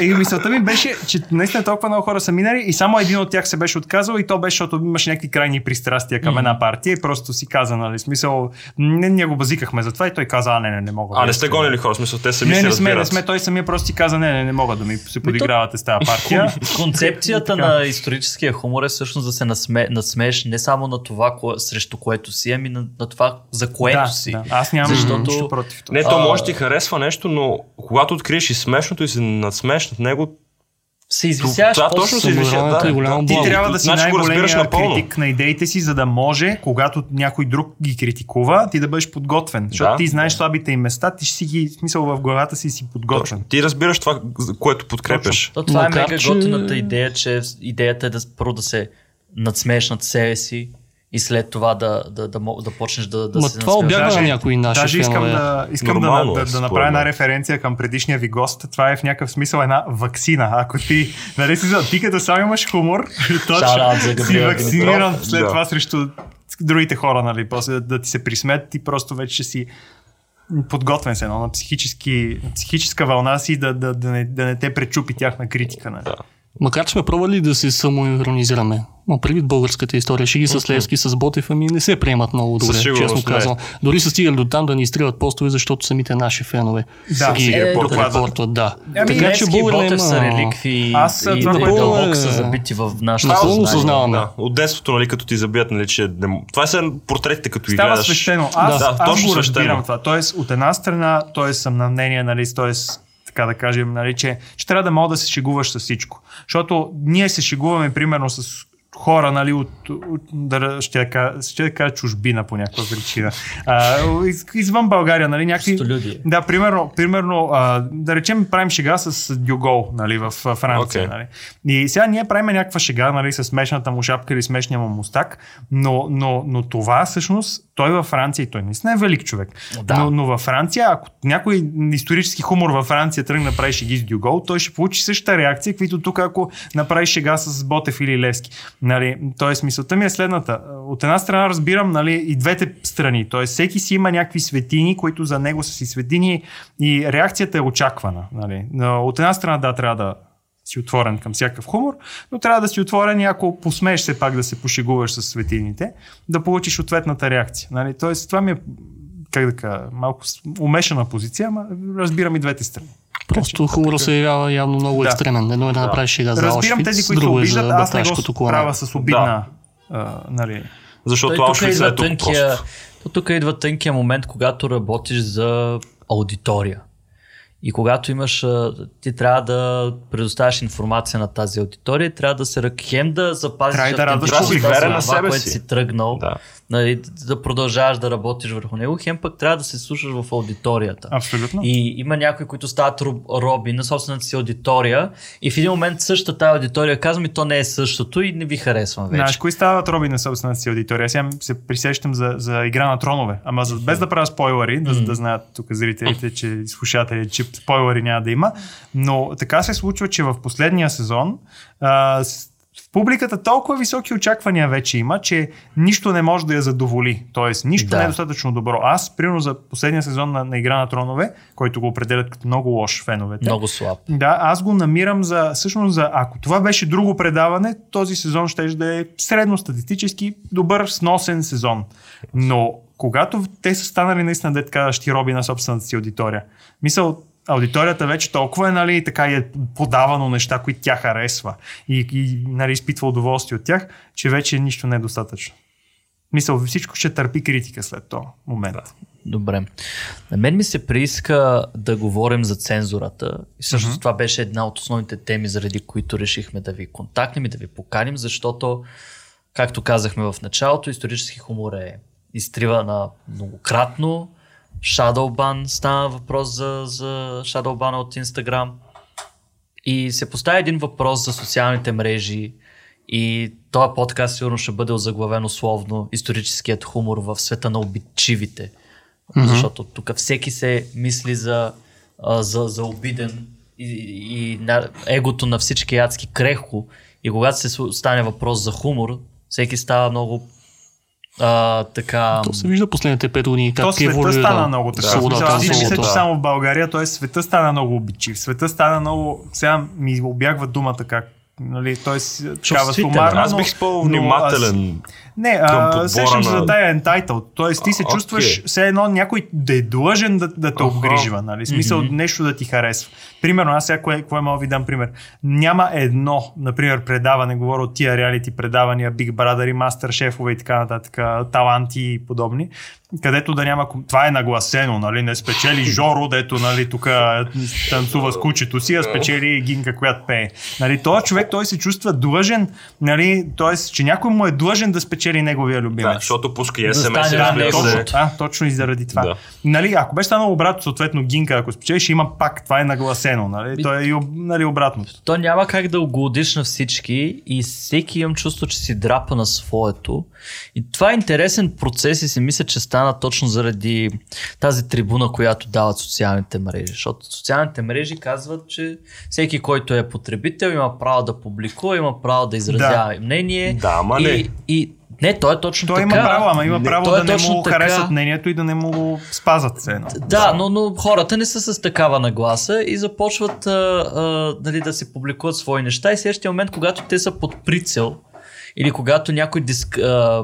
И мисълта ми беше, че наистина толкова много хора са минали и само един от тях се беше отказал и то беше, защото имаше някакви крайни пристрастия към една партия и просто си каза, нали, смисъл, ние го базикахме за това и той каза, а не, не, не мога. А не сте гонили хора, смисъл, те сами се разбират. Не, не, той самия просто си каза, не, не, не мога да ми се подигравате с тази партия. Концепцията на историческия хумор е всъщност да се насме, насмееш не само на това, кое, срещу което си, ами на, на това, за което да, си. Да. Аз нямам защото... нищо против това. Не, то може ти харесва нещо, но когато откриеш и смешното и се надсмееш над него, се извисяваш. Да, точно се извисяваш. Да. Да. Ти трябва да си значи най-големия критик на идеите си, за да може, когато някой друг ги критикува, ти да бъдеш подготвен. Да. Защото ти знаеш слабите им места, ти ще си ги, смисъл в главата си си подготвен. Точно. Ти разбираш това, което подкрепяш. То, това макар, е мега че... готината идея, че идеята е да първо да се надсмееш над себе си и след това да, да, да, да почнеш да, да се насмееш. Даже, някои наши даже искам, да, искам нормално, да, да, да направя една референция към предишния ви гост. Това е в някакъв смисъл една ваксина. Ако ти, нали си за, ти като сам имаш хумор, точно си вакциниран след да. Това срещу другите хора, нали, после да ти се присмеят, ти просто вече си подготвен се, но на психическа вълна си да, да, да, не, да не те пречупи тяхна критика. Нали. Да. Макар че сме пробвали да се самоиронизираме, но предвид българската история, шиги okay. с Левски, с Ботев, ами не се приемат много добре, честно казвам. Дори са стигали до там да ни изстрелят постове, защото самите наши фенове да, ги е, репортват. Да. Ами така, Левски че, Българ, и Ботев са реликви аз, и дълбок са забити в нашата съзнание. Да. От детството, нали, като ти забият, нали, че това са портретите, като ги гледаш. Става свещено. Аз, да, аз го разбирам това. Тоест, от една страна, той съм на мнение, нали, тоест, така да кажем, нали, че, че трябва да мога да се шегуваш с всичко. Защото ние се шегуваме примерно с хора, нали, от, от да, ще да кажа, ще да кажа чужбина по някаква причина. А, из, извън България, нали, някакви... Да, примерно, примерно а, да речем, правим шега с Дюгол, нали, в Франция. Okay. Нали. И сега ние правим някаква шега, нали, с смешната му шапка или смешния му мустак, но, но, но това всъщност, той във Франция, и той наистина е велик човек. Да. Но, но във Франция, ако някой исторически хумор във Франция тръгне да прави шеги с Дюгол, той ще получи същата реакция, каквито тук, ако направи шега с Ботев или Левски. Нали, тоест мисълта ми е следната. От една страна разбирам, нали, и двете страни. Тоест всеки си има някакви светини, които за него са си светини и реакцията е очаквана. Нали. От една страна да, трябва да си отворен към всякакъв хумор, но трябва да си отворен и ако посмееш се пак да се пошегуваш с светините, да получиш ответната реакция. Нали. Тоест това ми е, как да кажа, малко умешана позиция, ама разбирам и двете страни. Просто хумора се явява явно много да. екстремен. Едно е да направиш шега за Аушвиц, друго е за Байташкото клане. Разбирам тези, които обиждат, аз не го справя с обидна. Да. А, нали. Защото Аушвиц е тук просто. Тук идва тънкия момент, когато работиш за аудитория. И когато имаш, ти трябва да предоставяш информация на тази аудитория и трябва да се ръкхем да запазиш аудитория на това, което си тръгнал, да. Нали, да продължаваш да работиш върху него, хем пък трябва да се слушаш в аудиторията. Абсолютно. И има някои, които стават роби на собствената си аудитория и в един момент същата тази аудитория казва ми, то не е същото и не ви харесвам вече. Знаеш, кои стават роби на собствената си аудитория? Сега се присещам за, за Игра на Тронове, ама за, без да правя спойлери, да, mm. да знаят тук зрителите, че слушателите, че спойлери няма да има, но така се случва, че в последния сезон а, в публиката толкова високи очаквания вече има, че нищо не може да я задоволи. Тоест, нищо да. не е достатъчно добро. Аз, примерно за последния сезон на, на Игра на Тронове, който го определят като много лош феновете. Много слаб. Да, аз го намирам за, всъщност, за ако това беше друго предаване, този сезон ще да е средностатистически добър, сносен сезон. Но когато те са станали наистина да така ще роби на собствената си аудитория, мисъл, аудиторията вече толкова е, нали, така е подавано неща, които тя харесва и, и нали, изпитва удоволствие от тях, че вече нищо не е достатъчно. Мисъл, всичко ще търпи критика след този момент. Добре. На мен ми се прииска да говорим за цензурата. И всъщност mm-hmm. това беше една от основните теми, заради които решихме да ви контактнем и да ви поканим, защото, както казахме в началото, исторически хумор е изтривана многократно. Shadowban, стана въпрос за, за Shadowban от Instagram и се поставя един въпрос за социалните мрежи и този подкаст сигурно ще бъде озаглавен условно историческият хумор в света на обидчивите, mm-hmm. защото тук всеки се мисли за, за, за обиден и, и на егото на всички адски крехко и когато се стане въпрос за хумор, всеки става много А, така... То се вижда последните пет години. То света стана много така. Аз не мисля, че само в България, т.е. света стана много обидчив. Света стана много... Сега ми обягва думата как... Нали, т.е. такава сумарна. Аз бих по-внимателен. Не, сещам се за тая ентайтъл. Т.е. ти се чувстваш все едно някой да е длъжен да, да те обгрижва. Нали? Смисъл mm-hmm. нещо да ти харесва. Примерно, аз сега кое, кое мога ви дам пример. Няма едно, например, предаване, говоря от тия реалити предавания, Big Brother и Мастер шефове и така нататък, таланти и подобни, където да няма... Това е нагласено, нали? Не спечели Жоро, дето, нали, тук танцува с кучето си, а спечели Гинка, която пее. Нали, този човек, той се чувства длъжен, нали, т.е. че някой му е длъжен да спечели или неговия любимец. Да, защото пуска и ес ем ес. Да, да, точно, а, точно и заради това. Да. Нали, ако беше станало обратно, съответно Гинка, ако спечелиш, има пак, това е нагласено. Нали? То е и нали, обратно. То няма как да угодиш на всички и всеки имам чувство, че си драпа на своето. И това е интересен процес и си мисля, че стана точно заради тази трибуна, която дават социалните мрежи. Защото социалните мрежи казват, че всеки, който е потребител, има право да публикува, има право да изразява да. мнение. Да, ма не. И, и Не, той е точно той така. Той има право, ама има не, право да е не му така... харесат мнението и да не му го спазват все едно. Да, да. Но, но хората не са с такава нагласа и започват а, а, дали, да се публикуват свои неща и следващия момент, когато те са под прицел или когато някой диск, а,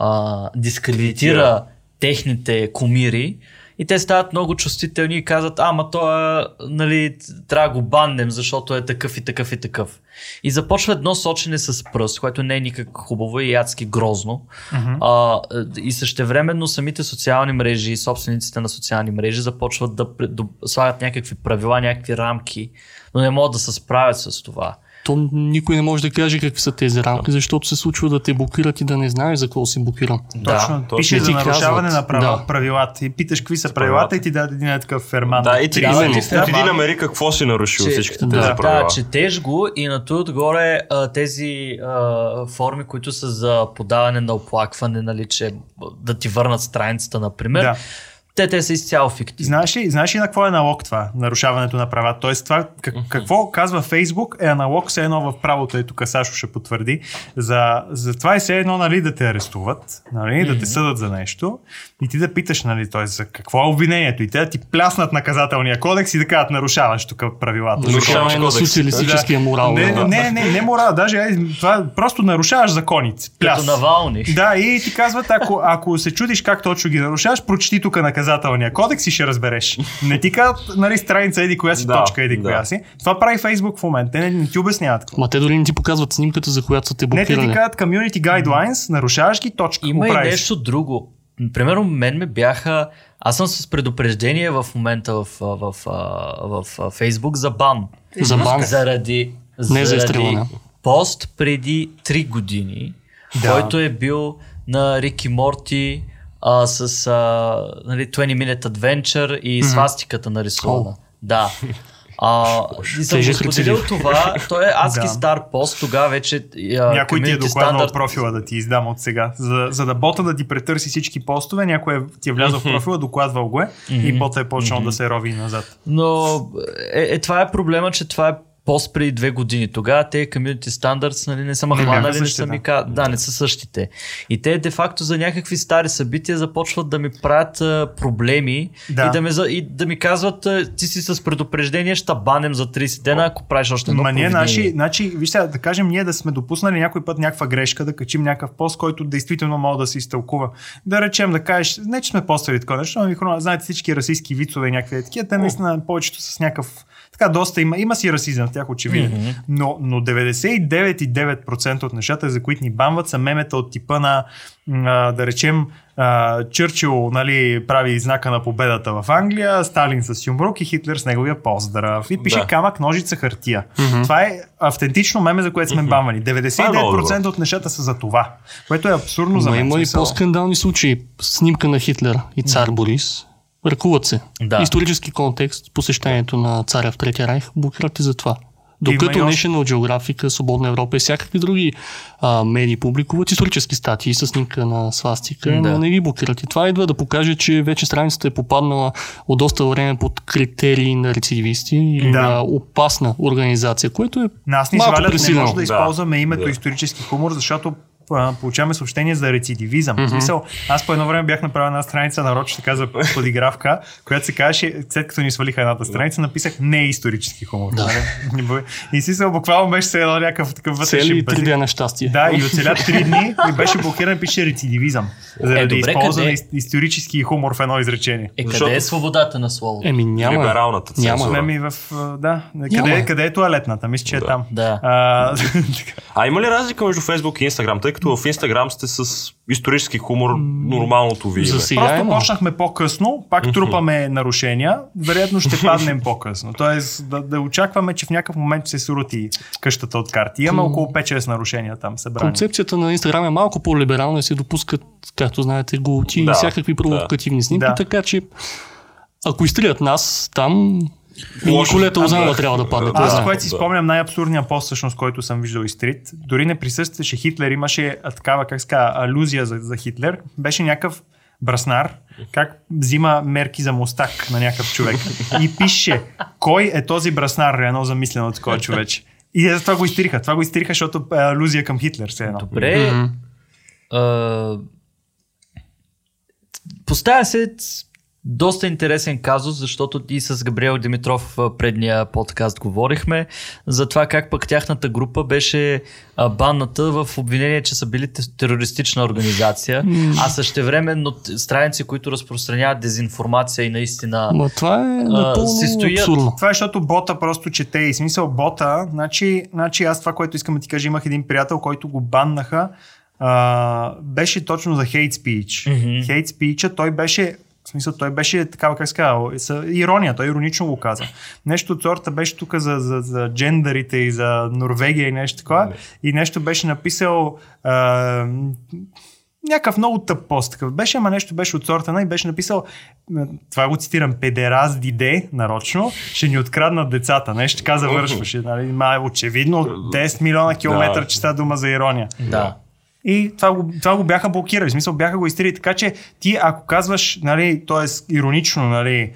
а, дискредитира техните кумири, и те стават много чувствителни и казват, ама той, нали, трябва да го баннем, защото е такъв и такъв и такъв. И започва едно сочене с пръст, което не е никак хубаво и адски грозно. Mm-hmm. А, и същевременно самите социални мрежи и собствениците на социални мрежи започват да, да слагат някакви правила, някакви рамки, но не могат да се справят с това. то никой не може да каже какви са тези рамки, защото се случва да те блокират и да не знаеш за какво си блокиран. Точно, да, пише за нарушаване на правила, да. правилата и питаш какви са правилата и ти даде един такъв ферман. Да, и ти намери какво си нарушил всичките тези правила. Да, четеш го и на това отгоре тези форми, които са за подаване на оплакване, нали, че да ти върнат страницата, например. Те, те са изцяло фиктивни. Знаеш ли, знаеш ли на какво е аналог това? Нарушаването на права. Тоест това, как, какво казва Фейсбук е аналог все едно в правото, и тук Сашо ще потвърди. За, за това е все едно, нали, да те арестуват, нали, да те съдат за нещо и ти да питаш, нали, т.е. за какво е обвинението и те да ти пляснат наказателния кодекс и да кажат нарушаваш тук правилата. Нарушаване на социалистическия морал. Не, да. не, не, не морал, даже това, просто нарушаваш законите. Пляс. Като Навални. Да, и ти казват, ако, ако се чудиш как точно ги нарушаваш, прочети тук наказателния кодекс и ще разбереш. Не ти казват, нали, страница еди коя си, да, точка еди да. коя си. Това прави Фейсбук в момента. Те не, не ти обясняват. Ма те дори не ти показват снимката, за която са те блокирали. Не, те ти казват community guidelines, нарушаваш ги, точка. Има и нещо друго. Примерно мен ме бяха... Аз съм с предупреждение в момента в, в, в, в, в Фейсбук за бан. За бан? Заради, не за изтриване. Пост преди три години, да. който е бил на Рики Морти... А, с а, нали, двайсет минут адвенчър и свастиката нарисувана. Oh. Да. А, и съм го споделил това. Той е адски стар пост, тогава вече... А, някой ти е докладнал стандарт... профила да ти издам от сега. За, за да бота да ти претърси всички постове, някой е, ти е влязъл в профила, докладвал го е и бота е почнал да се рови назад. Но е, е, това е проблема, че това е пост преди две години. Тогава те community standards, нали, не са махванали, не са ми казали. Да, не са същите. И те де-факто за някакви стари събития започват да ми правят а, проблеми да. И, да ме, и да ми казват а, ти си с предупреждение, ще банем за трийсет дена, ако правиш още едно поведение. Наши, значи, вижте, да кажем ние да сме допуснали някой път някаква грешка, да качим някакъв пост, който действително мога да се изтълкува. Да речем, да кажеш, не че сме постали такова нещо, но ми хрумна, знаете всички расистски вицове и някакви такива, те наистина повечето с някакъв. Така, доста има, има си расизъм в тях, очевидно. Mm-hmm. Но, но деветдесет и девет цяло и девет процента от нещата, за които ни бамват, са мемета от типа на, да речем, Чърчил, нали, прави знака на победата в Англия, Сталин с юмрук и Хитлер с неговия поздрав. И пише да. камък, ножица, хартия. Mm-hmm. Това е автентично меме, за което сме mm-hmm. бамвани. деветдесет и девет процента от нещата са за това, което е абсурдно но за мен. Има и по-скандални случаи. Снимка на Хитлер и цар mm-hmm. Борис. Ръкуват се. Да. Исторически контекст, посещението на царя в Третия райх, блокирате за това. Докато National Geographic, Свободна Европа и всякакви други а, медии публикуват исторически статии с снимка на свастика, да. но не ги блокират. И това идва да покаже, че вече страницата е попаднала от доста време под критерии на рецидивисти или да. на опасна организация, което е нас ни малко пресилено. Не може да използваме да. името да. исторически хумор, защото получаваме съобщение за рецидивизъм. Mm-hmm. В смисъл, аз по едно време бях направил една страница нарочно така за подигравка, която се казваше, след като ни свалиха едната страница, написах не исторически хумор. Да. И смисъл, буквално беше се едно някакъв такъв вътрешен базик. Цели три дни на щастие. Да, и оцеля три дни и беше блокиран, пише рецидивизъм. Заради е, използване къде... исторически хумор в едно изречение. Е, къде Защото... е свободата на словото? Еми няма. Либералната цензура. Няма. В, да, къде, къде е туалетната? Мисля, че да. е там. Да. А... а има ли разлика между Фейсбук и Инстаграм? Тъй като в Инстаграм сте с исторически хумор, нормалното ви. За сега Просто е, почнахме по-късно, пак трупаме нарушения, вероятно ще паднем по-късно. Тоест да, да очакваме, че в някакъв момент се срути къщата от карти. Имаме около пет-шест нарушения там събрани. Концепцията на Инстаграм е малко по-либерална и се допускат, както знаете, голти да, и всякакви провокативни да. снимки, да. така че ако изтрият нас там... Николета Озанова трябва да падне. Аз, което си спомням, най-абсурдния пост, всъщност, който съм виждал изтрит, дори не присъстваше Хитлер, имаше такава, как ска, алюзия за, за Хитлер. Беше някакъв браснар, как взима мерки за мустак на някакъв човек и пише, кой е този браснар, едно замислено от такова човече. И за това го изтриха. Това го изтриха, защото е алюзия към Хитлер. Все едно. Добре. Mm-hmm. Uh, поставя се... Доста интересен казус, защото и с Габриел Димитров в предния подкаст говорихме за това как пък тяхната група беше банната в обвинение, че са били терористична организация, а същевременно страници, които разпространяват дезинформация и наистина но това е напълно си стоят. Абсурдно. Това е, защото бота просто чете и смисъл бота, значи, значи аз това, което искам да ти кажа, имах един приятел, който го баннаха, а, беше точно за хейт спич. Хейт спича, той беше В смисъл, той беше такава, как се казва, ирония, той иронично го каза. Нещо от сорта беше тук за, за, за джендерите и за Норвегия и нещо такова. И нещо беше написал е, някакъв много тъп пост такъв беше, ама нещо беше от сорта на и беше написал, това го цитирам, педераз диде, нарочно, ще ни откраднат децата. Нещо така завършваше. Нали? Очевидно десет милиона километра чета дума за ирония. Да. И това го, това го бяха блокирали, в смисъл бяха го изтрили, така че ти ако казваш, нали, т.е. иронично, нали,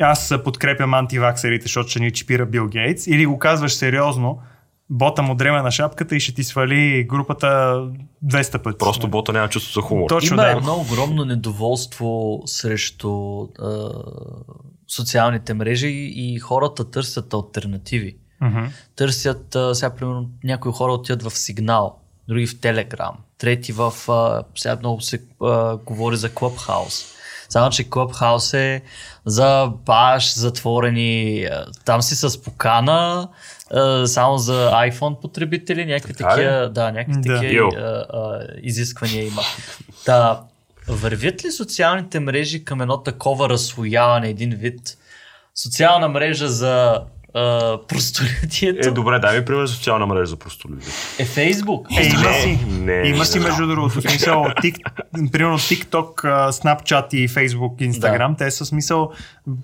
аз подкрепям антиваксерите, защото ще ни чипира Бил Гейтс, или го казваш сериозно, бота му дреме на шапката и ще ти свали групата двеста пъти. Просто не. Бота няма чувство за хумор. Точно, има да. Едно огромно недоволство срещу е, социалните мрежи и хората търсят алтернативи. Mm-hmm. Търсят, сега примерно някои хора отиват в Сигнал, други в Telegram, трети в... А, сега много се а, говори за Clubhouse. Само, че Clubhouse е за баш затворени... А, там си с покана, а, само за iPhone потребители, някакви такива да, някакви да. Такива, а, а, изисквания има. Да, вървят ли социалните мрежи към едно такова разслояване, един вид социална мрежа за... Uh, простолюдието. Е, добре, дай ми пример за социална мрежа за простолюдието. Е, Фейсбук. Е, има си. Не, има си, между другото. Смисъл, тик, примерно TikTok, Snapchat и Facebook, Instagram, да. Те са смисъл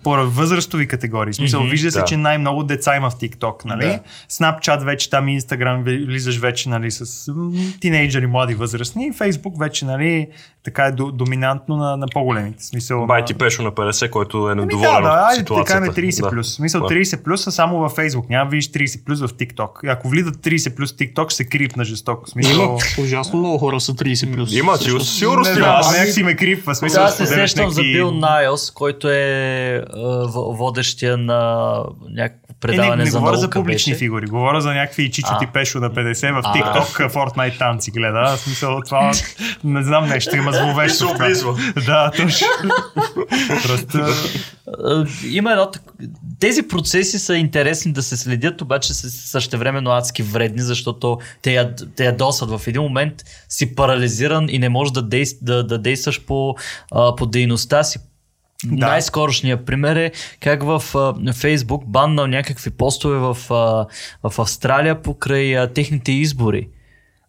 по възрастови категории. Смисъл, mm-hmm, вижда се, да. Че най-много деца има в TikTok, нали? Да. Snapchat вече там и Instagram влизаш вече, нали, с тинейджери, млади, възрастни. Facebook вече, нали, така е доминантно на, на по-големите. Смисъл, Байти на... Пешо на петдесет, който е недоволен да, да, от ситуацията. Да, така е трийсет плюс. Да. Смисъл, трийсет плюс само във Фейсбук. Няма виж трийсет плюс в ТикТок. Ако влизат трийсет плюс в ТикТок, се крипна жестоко. Смисъл... Ужасно много хора са трийсет плюс. Има, че сигурно си. Аз някак си ме крипва. Смисъл, аз се сещам за Бил Найлс, който е водещия на някакво предаване за наука. Не говоря за публични фигури. Говоря за някакви чичоти Пешо на петдесет в ТикТок, Fortnite танци гледа. Смисъл, това не знам нещо. Има зловещо. Да, точно. Просто... Има едно... Тези процеси са интересни да се следят, обаче са същевременно адски вредни, защото те я, те я досват. В един момент си парализиран и не можеш да, действ, да, да действаш по, по дейността си. Да. Най-скорошният пример е как в Фейсбук баннал някакви постове в, в Австралия покрай техните избори.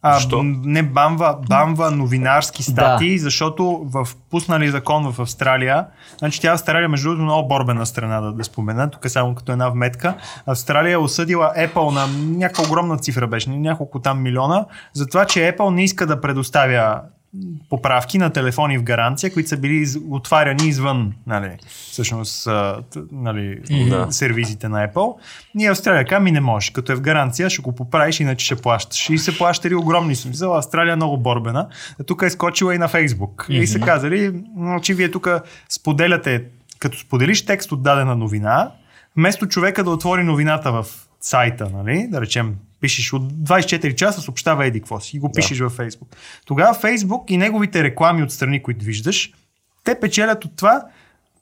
А, не банва, банва новинарски статии, да. Защото в пуснали закон в Австралия, значи тя Австралия, между другото, много борбена страна да, да спомена, тук е само като една вметка. Австралия е осъдила Apple на някаква огромна цифра беше, няколко там милиона, за това, че Apple не иска да предоставя поправки на телефони в гаранция, които са били отваряни извън, нали, всъщност, нали, mm-hmm. сервизите на Apple. И Австралия казва, ми не можеш. Като е в гаранция, ще го поправиш, иначе ще плащаш. И се плащали огромни суми. Австралия е много борбена. Тук е скочила и на Facebook. Mm-hmm. И са казали, че вие тук споделяте, като споделиш текст от дадена новина, вместо човека да отвори новината в сайта, нали, да речем, пишеш от двайсет и четири часа, съобщава еди какво си и го пишеш да. Във Фейсбук. Тогава Фейсбук и неговите реклами от страни, които виждаш, те печелят от това,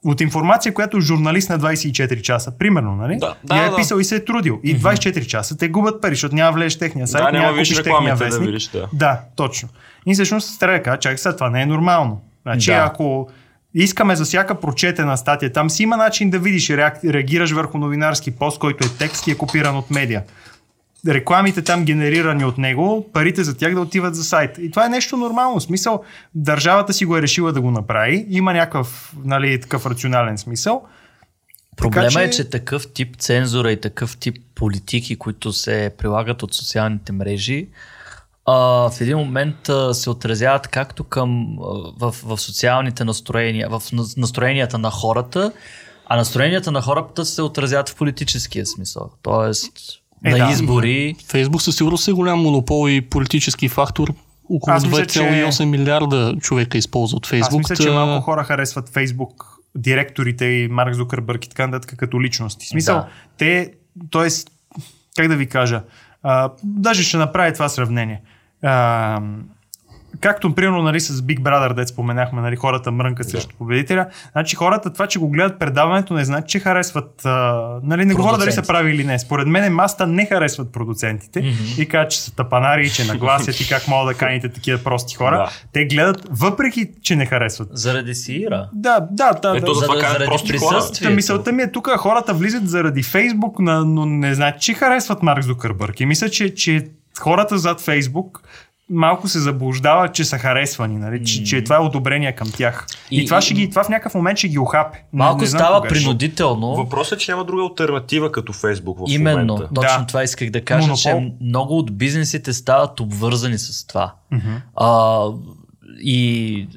от информация, която журналист на двайсет и четири часа, примерно, нали? Да, да, я е да. Писал и се е трудил. И двайсет и четири часа те губят пари, защото няма влезеш техния сайт, да, няма купиш техния вестник. Да, видиш, да. Да, точно. И всъщност трябва да кажа, чакай сега, това не е нормално. Значи да. Ако... Искаме за всяка прочетена статия. Там си има начин да видиш и реагираш върху новинарски пост, който е текст и е копиран от медиа. Рекламите там генерирани от него, парите за тях да отиват за сайт. И това е нещо нормално. В смисъл, държавата си го е решила да го направи. Има някакъв, нали, такъв рационален смисъл. Проблема така, че... е, че такъв тип цензура и такъв тип политики, които се прилагат от социалните мрежи, Uh, в един момент uh, се отразяват както към uh, в, в социалните настроения, в настроенията на хората, а настроенията на хората се отразяват в политическия смисъл. Тоест е, на да. Избори. Фейсбук със сигурност е голям монопол и политически фактор. Около две цяло и осем милиарда човека използват Фейсбук. Аз мисля, че малко хора харесват Фейсбук, директорите и Марк Зукърбърг и така нататък като личности. В смисъл, да. Те, тоест, как да ви кажа, uh, даже ще направя това сравнение. Uh, както примерно, нали, с Big Brother, дет споменахме, нали, хората мрънкат срещу да. победителя. Значи хората, това, че го гледат предаването, не значи, че харесват. А, нали, не говоря дали се прави или не. Според мен маста не харесват продуцентите mm-hmm. и казват, че са тапанари, че нагласят и как могат да каните такива прости хора. Да. Те гледат, въпреки че не харесват. Заради си ира. Да, да, да. Ето, да, за заради прости хора. Та, мисълта ми е тук, хората влизат заради Фейсбук, но не значи, че харесват Марк Зукърбърг. И мисля, че, че хората зад Фейсбук малко се заблуждават, че са харесвани, нали? Че, че това е одобрение към тях. И, и, това, ще ги, и това в някакъв момент ще ги ухапе. Малко не, не става кога, принудително. Въпросът е, че няма друга алтернатива като Фейсбук в Именно, момента. Именно, точно да. това исках да кажа, Монопол. Че много от бизнесите стават обвързани с това. Mm-hmm. А, и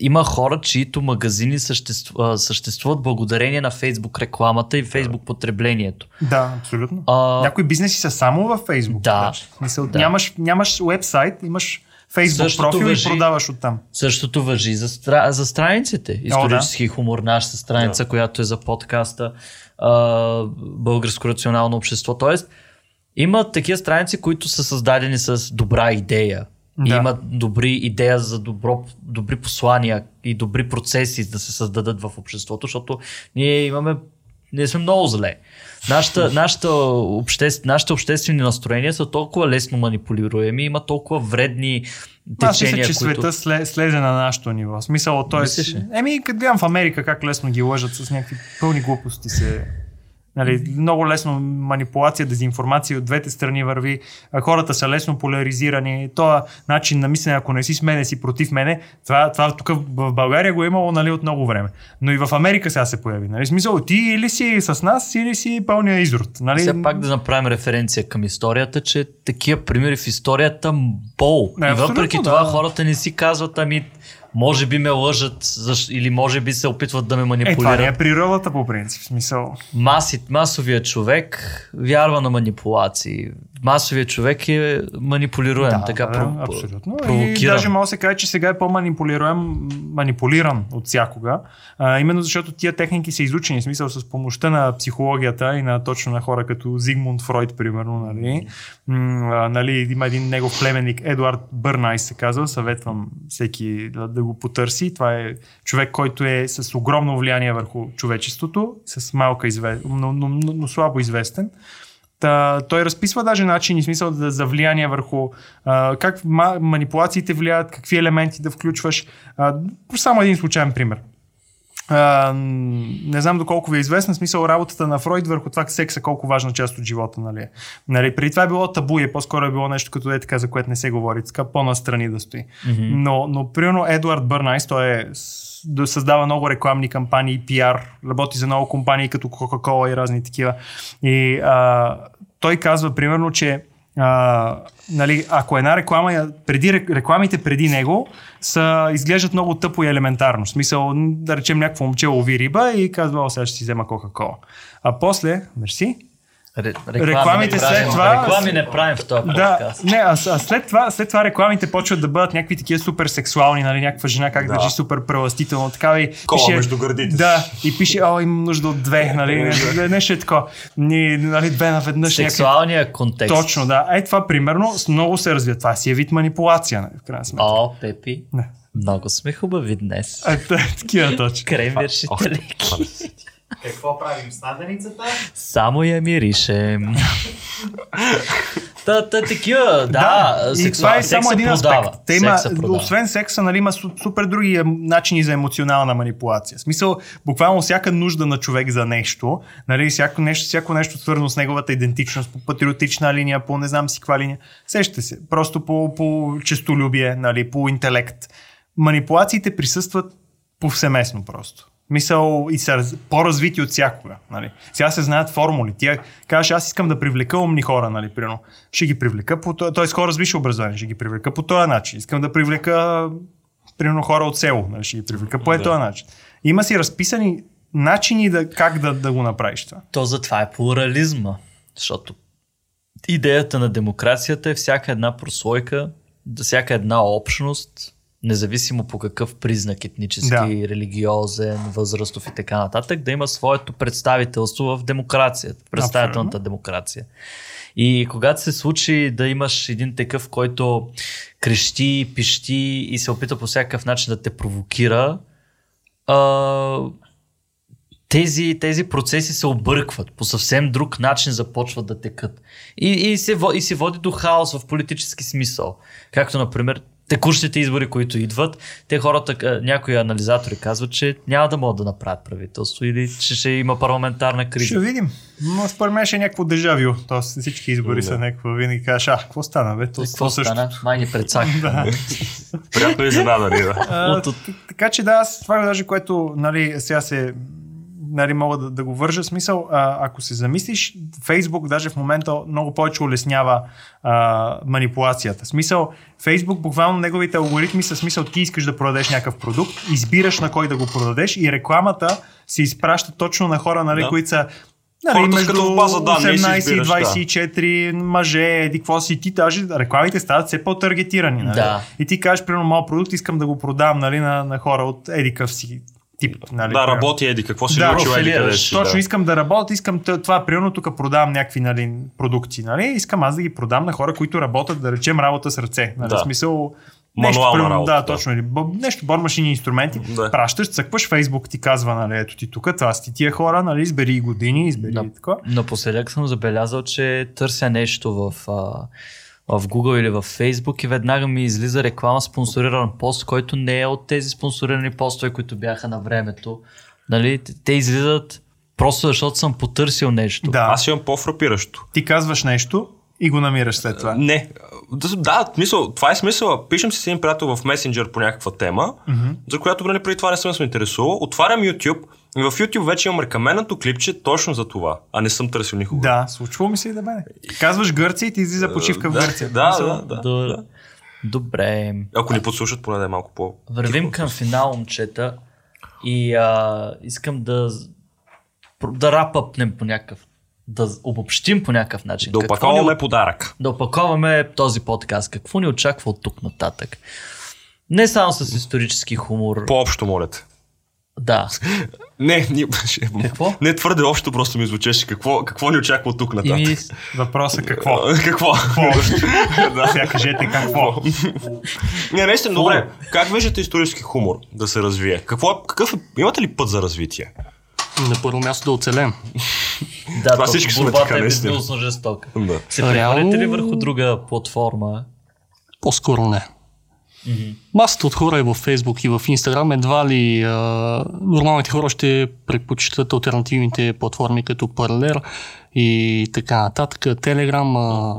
има хора, чието магазини съществуват, съществуват благодарение на Фейсбук рекламата и Фейсбук потреблението. Да, абсолютно. А, някои бизнеси са само във Фейсбук. Да, мисъл, да. Нямаш, нямаш уебсайт, имаш Фейсбук профил въжи, и продаваш оттам. Същото въжи за, стра, за страниците. Исторически О, да. хумор, нашата страница, да. която е за подкаста а, Българско рационално общество. Тоест, има такива страници, които са създадени с добра идея. Да. И имат добри идеи за добро, добри послания и добри процеси да се създадат в обществото, защото ние имаме, ние сме много зле. Нашата, нашата обществ, нашите обществени настроения са толкова лесно манипулируеми, има толкова вредни течения, мисля, че които... света след, слезе на нашото ниво. Смисъл, т.е. еми, като гледам в Америка как лесно ги лъжат с някакви пълни глупости се... Нали, много лесно манипулация, дезинформация от двете страни върви, хората са лесно поляризирани, този начин на мислене, ако не си с мене, си против мене, това, това тук в България го е имало, нали, от много време. Но и в Америка сега се появи. Нали, смисъл, ти или си с нас, или си пълния изрод. Нали? Сега пак да направим референция към историята, че такива примери в историята бол. Не, и въпреки да. това хората не си казват, ами... Може би ме лъжат или може би се опитват да ме манипулират. Е, това не е природата по принцип, смисъл. Масит, масовия човек вярва на манипулации. Масовия човек е манипулируем. Да, така, да, пров... абсолютно. Провокиран. И даже мога да се каже, че сега е по-манипулируем, манипулиран от всякога. А, именно защото тия техники са изучени, в смисъл с помощта на психологията и на точно на хора като Зигмунд Фройд, примерно. Нали? М, нали, има един негов племенник, Едуард Бернайс се казва, съветвам всеки да, да го потърси. Това е човек, който е с огромно влияние върху човечеството, с малка изве... но, но, но, но слабо известен. Та, той разписва даже начини, смисъл да, за влияние върху а, как ма, манипулациите влияят, какви елементи да включваш. А, само един случайен пример. А, не знам доколко ви е известна, смисъл работата на Фройд върху това секса колко важна част от живота, нали? Нали, преди това е било табу и по-скоро е било нещо като е така, за което не се говори, така по-настрани да стои. Mm-hmm. Но, но примерно Едуард Бернайс, той е създава много рекламни кампании, пиар, работи за много компании като Coca-Cola и разни такива. И а, той казва примерно, че а, нали, ако една реклама, преди, рекламите преди него са, изглеждат много тъпо и елементарно. В смисъл, да речем някакво момче лови риба и казва, о, сега ще си взема Coca-Cola. А после, мерси, Ре, реклами рекламите правим, след това. Реклами не правим в този подкаст. Да, не, а, а след, това, след това рекламите почват да бъдат някакви такива супер сексуални, нали, някаква жена как да. държи супер преластително, такава и кола пише, между гърдите. Да, и пише, о, имам нужда от две, нали, нещо е такова. Нали, две наведнъж. Сексуалния някакъв... контекст. Точно, да. Е, това примерно много се развива. Това си е вид манипулация, нали, в крайна сметка. О, Пепи. Не. Много сме хубави днес. А, такива точно. Крембершите леки. Какво правим с наденицата? Само я миришем. Та, та, такива, да, да сексуал, и това е само един продава. Аспект. Те има, секса освен секса, нали, има супер други начини за емоционална манипулация. В смисъл, буквално всяка нужда на човек за нещо, нали, всяко нещо, всяко нещо свързано с неговата идентичност, по патриотична линия, по не знам си каква линия, сеща се, просто по, по честолюбие, нали, по интелект. Манипулациите присъстват повсеместно просто. Мисъл и са по-развити от всякога. Нали. Сега се знаят формули. Ти кажеш, аз искам да привлека умни хора, нали, примерно. Ще ги привлека по този, т.е. хора с висше образование, ще ги привлека по този начин. Искам да привлека, примерно, хора от село, нали, ще ги привлека по този да. начин. Има си разписани начини да, как да, да го направиш това. То затова е плурализма, защото идеята на демокрацията е всяка една прослойка, всяка една общност, независимо по какъв признак, етнически, да. религиозен, възрастов и така нататък, да има своето представителство в демокрацията, в представителната Абсолютно. демокрация. И когато се случи да имаш един такъв, който крещи, пищи и се опита по всякакъв начин да те провокира, а, тези, тези процеси се объркват. По съвсем друг начин започват да текат. И, и, се, и се води до хаос в политически смисъл. Както, например, текущите избори, които идват, те хората, някои анализатори казват, че няма да могат да направят правителство или че ще има парламентарна криза. Ще видим. Но според мен ще е някакво дежавю. Тоест всички избори да. Са някакво. Винаги кажеш, а, какво стана, бе? То, какво стана? Май ни предсак. Приятно изненадани, да. Така че да, аз това е даже, което нали, сега се... Нали, мога да, да го вържа. Смисъл, а, ако се замислиш, Фейсбук даже в момента много повече улеснява а, манипулацията. Смисъл, Фейсбук, буквално неговите алгоритми са смисъл, ти искаш да продадеш някакъв продукт, избираш на кой да го продадеш и рекламата се изпраща точно на хора, нали, да. Които са нали, между осемнайсет и двайсет и четири, да. Мъже, еди какво си, ти даже рекламите стават все по-таргетирани. Нали? Да. И ти кажеш, примерно, мал продукт, искам да го продам нали, на, на хора от еди къв си. Тип, нали, да, работи, еди, какво си да, научила, еди, е, къде си. Точно, да. Искам да работя, искам това, примерно тук продавам някакви нали, продукти, нали, искам аз да ги продам на хора, които работят, да речем, работа с ръце. Нали, да. В смисъл, нещо, примерно, работа, да, да, точно, или, нещо, бормашини инструменти, да. Пращаш, цъкваш, Фейсбук ти казва, нали, ето ти тук, това си тия хора, нали, избери години, избери да. И така. Напоследък съм забелязал, че търся нещо в... А... в Google или в Facebook и веднага ми излиза реклама спонсориран пост, който не е от тези спонсорирани постове, които бяха на времето. Нали? Те излизат просто защото съм потърсил нещо. Да. Аз имам по-фрапиращо. Ти казваш нещо и го намираш след това. Не. Да, мисъл, това е смисъл. Пишем си с един приятел в Messenger по някаква тема, mm-hmm. за която преди преди това не съм се интересувал. Отварям YouTube и в YouTube вече имам рекаменато клипче точно за това, а не съм търсил никога. Да, случва ми се и да бъде. Казваш Гърция и ти излиза почивка в Гърция. Да, да, да, да, да. Добре. Ако ни подслушат, поне да е малко по... Вървим към финал, момчета, и а, искам да да рапъпнем по някакъв, да обобщим по някакъв начин. Да опаковаме подарък. Да опаковаме този подкаст. Какво ни очаква от тук нататък? Не само с исторически хумор. По-общо, моля те. Да. Не, не, какво? Не твърде общо, просто ми звучеше. Какво, какво ни очаква от тук нататък? И... Въпросът какво? Какво? Сега кажете какво. Не, наистина, добре. Как виждате исторически хумор да се развие? Какво, какъв, имате ли път за развитие? На първо място да оцелем. Да, това всички сме така, наистина. Борбата е безбилосно жестока. Да. Се прехвърляте ли върху друга платформа? По-скоро не. Mm-hmm. Масата от хора е във Фейсбук и в Инстаграм, едва ли а, нормалните хора ще предпочитат алтернативните платформи като Parler и така нататък, Телеграм, а...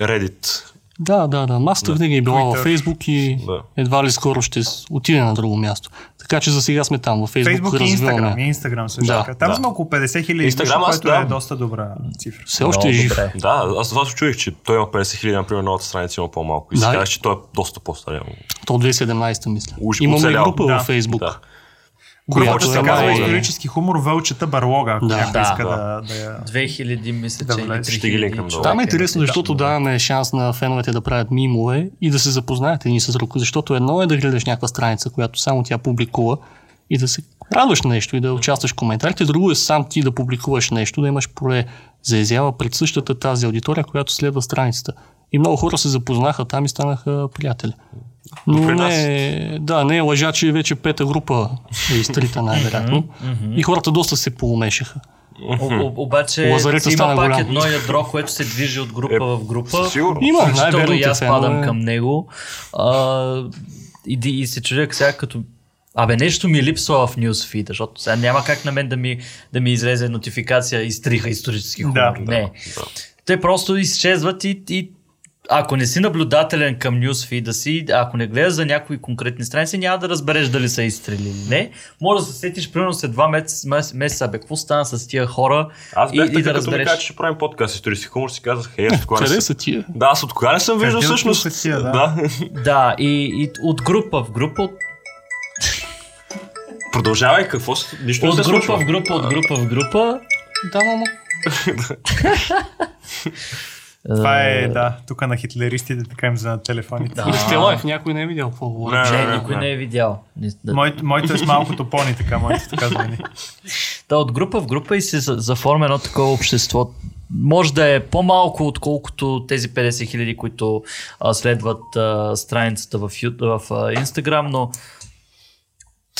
Reddit. Да, да, да, масата да. Винаги е била във Фейсбук и да. Едва ли скоро ще отиде на друго място. Така че за сега сме там във Фейсбук. Фейсбук и Инстаграм, и Инстаграм също да, така. Там да. Сме около петдесет хиляди, Инстаграм, аз, което да. Е доста добра цифра. Все още е жив. Да, аз това се чуих, че той има петдесет хиляди, например, новата страница има по-малко. И да, се казах, че той е доста по-старен. То две хиляди и седемнайсета, мисля. Уж, имаме оцелял. И група да. Във Фейсбук. Да. Групата се казва исторически хумор, вълчата барлога. Да, да, иска да. Да, две хиляди мисля, да, че три хиляди. Там е интересно, защото даваме шанс на феновете да правят мимове и да се запознаят едни с друг. Защото едно е да гледаш някаква страница, която само тя публикува и да се радваш на нещо и да участваш в коментарите. Друго е сам ти да публикуваш нещо, да имаш поле за изява пред същата тази аудитория, която следва страницата. И много хора се запознаха там и станаха приятели. Но не, да, не е лъжа, че вече пета група е изтрита най-вероятно. И хората доста се полумешаха. О, обаче има пак едно ядро, което се движи от група в група. Има, защото и аз падам към него. А, и, и се чудя сега като... Абе, нещо ми липсва в нюзфида, защото сега няма как на мен да ми, да ми излезе нотификация изтриха исторически хумор. Да, не. Да. Те просто изчезват и... и ако не си наблюдателен към нюзфида си, ако не гледаш за някои конкретни страници, няма да разбереш дали са изстрелили или не. Може да се сетиш примерно след два месеца, бе, какво стана с тия хора. Аз бях и, така, и да като разбереш... ми кажа, че ще правим подкаст исторически хумор, си казах, хей, от кога не са... са тия? Да, аз от кога не съм виждал всъщност. Тия, да, да. Да и, и от група в група... От... Продължавай, какво са... Нищо от не се група случва. В група, от група в група... Да, мама. Това е, да, тук на хитлеристите така им за на телефоните. Да. Стелоев, някой не е видял по-говори. Не, никой не е видял. Мой, моето е с малкото пони, така, моето така звени. Да, от група в група и се заформя едно такова общество, може да е по-малко, отколкото тези петдесет хиляди, които а, следват а, страницата в, в а, Инстаграм, но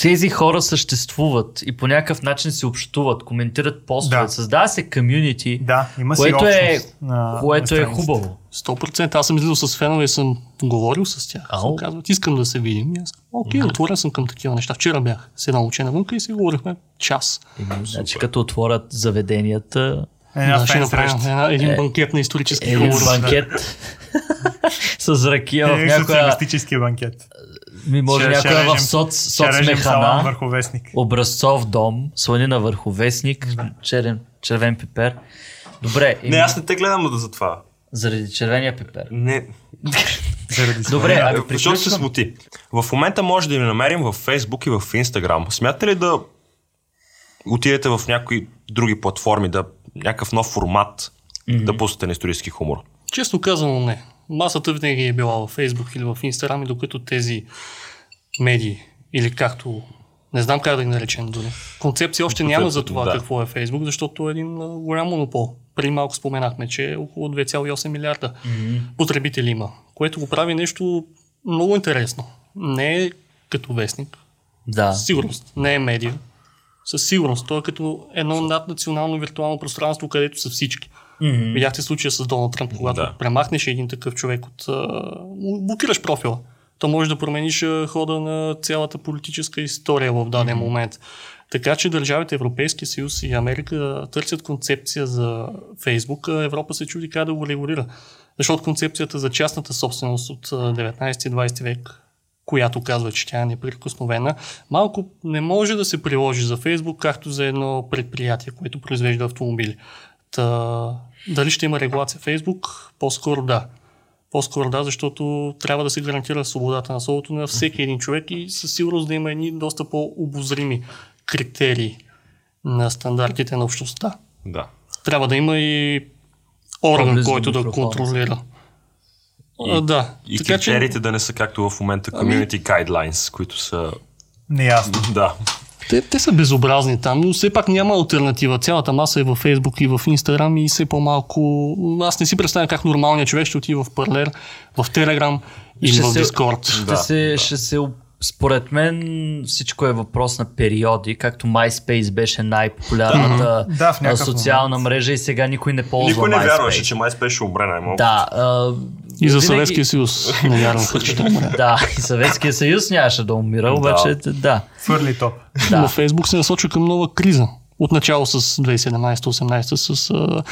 тези хора съществуват и по някакъв начин се общуват, коментират постове, да. Създава се комюнити, да, което, е, което е хубаво. сто процента. Аз съм излизал с фенове и съм говорил с тях. Ау. Казват, искам да се видим. И аз окей, да. Отворя съм към такива неща. Вчера бях с една учена вънка и си говорихме час. Имам, значи като отворят заведенията... Една ще направя един банкет на исторически хумор. Един банкет с ракия в някоя... Социалистически банкет. Ми може някоя в соцмехана, образцов дом, сланина върху вестник, червен пипер. Добре. Не, аз не те гледам за това. Заради червения пипер? Не. Добре, ами приключвам. Защото се смути. В момента може да ни намерим в Фейсбук и в Инстаграм. Смятате ли да отидете в някои други платформи, да някакъв нов формат, mm-hmm. да пуснете на исторически хумор? Честно казано, не. Масата винаги е била във Фейсбук или в Инстаграм, и докато тези медии, или както, не знам как да ги наречем дори, концепция още няма за това да. Какво е Фейсбук, защото е един голям монопол. Преди малко споменахме, че е около две цяло и осем милиарда mm-hmm. потребители има, което го прави нещо много интересно. Не е като вестник, да. Със сигурност, не е медия. Със сигурност. Той е като едно наднационално виртуално пространство, където са всички. Mm-hmm. Видяхте случая с Доналд Тръмп, когато да. Премахнеш един такъв човек от... А, блокираш профила. То може да промениш а, хода на цялата политическа история в даден mm-hmm. момент. Така че държавите Европейския съюз и Америка търсят концепция за Фейсбук, а Европа се чуди как да го регулира. Защото концепцията за частната собственост от деветнайсети и двайсети век, която казва, че тя е неприкосновена, малко не може да се приложи за Фейсбук, както за едно предприятие, което произвежда автомобили. Та, дали ще има регулация в Фейсбук? По-скоро да. По-скоро да, защото трябва да се гарантира свободата на словото на всеки един човек и със сигурност да има едни доста по-обозрими критерии на стандартите на общността. Да. Трябва да има и орган, който да контролира. И, да, и така, критериите че... да не са както в момента community guidelines, които са... Неясно. Да. Те, те са безобразни там, но все пак няма алтернатива. Цялата маса е във Фейсбук и в Инстаграм и все по-малко... Аз не си представя как нормалният човек ще отива в Парлер, в Телеграм и ще в Дискорд. Ще, да, се, да. Ще се... Според мен всичко е въпрос на периоди, както MySpace беше най-популярната да, социална момент. Мрежа и сега никой не ползва MySpace. Никой не вярваше, че MySpace ще умре най-малко. Да, а, и за винаги... Съветския съюз не вярваха, че ще умре. Да, и Съветския съюз нямаше да умира, обаче да. Фърли топ. Да. Но Фейсбук се насочва към нова криза. Отначало с две хиляди и седемнайсета осемнайсета с... А...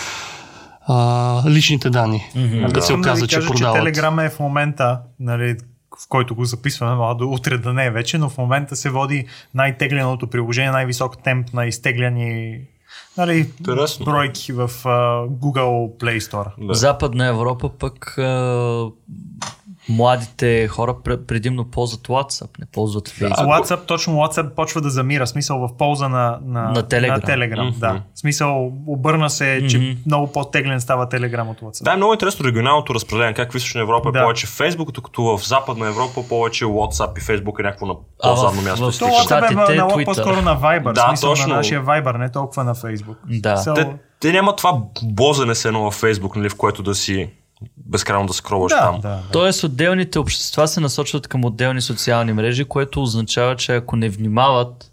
А, личните данни. Mm-hmm. Да се оказа, да че кажа, продават. Телеграм е в момента, нали, в който го записваме, до утре да не е вече, но в момента се води най-тегленото приложение, най-висок темп на изтегляни, нали, бройки в uh, Google Play Store. Да. В Западна Европа пък uh, младите хора предимно ползват WhatsApp, не ползват Facebook. Да, WhatsApp, точно WhatsApp почва да замира, смисъл в полза на, на, на Telegram. На Telegram mm-hmm. да. Смисъл обърна се, mm-hmm. че много по-теглен става Telegram от WhatsApp. Да, е много интересно регионалното разпределение, как в Източна Европа е да. Повече Facebook, докато в Западна Европа повече WhatsApp и Facebook е някакво на по-задно място. В WhatsApp е много по-скоро на Viber, да, смисъл точно. На нашия Viber, не толкова на Facebook. Да. So... Те, те няма това бозане се едно в Facebook, нали, в което да си безкрайно да скроваш да, там. Да, да. Тоест отделните общества се насочват към отделни социални мрежи, което означава, че ако не внимават,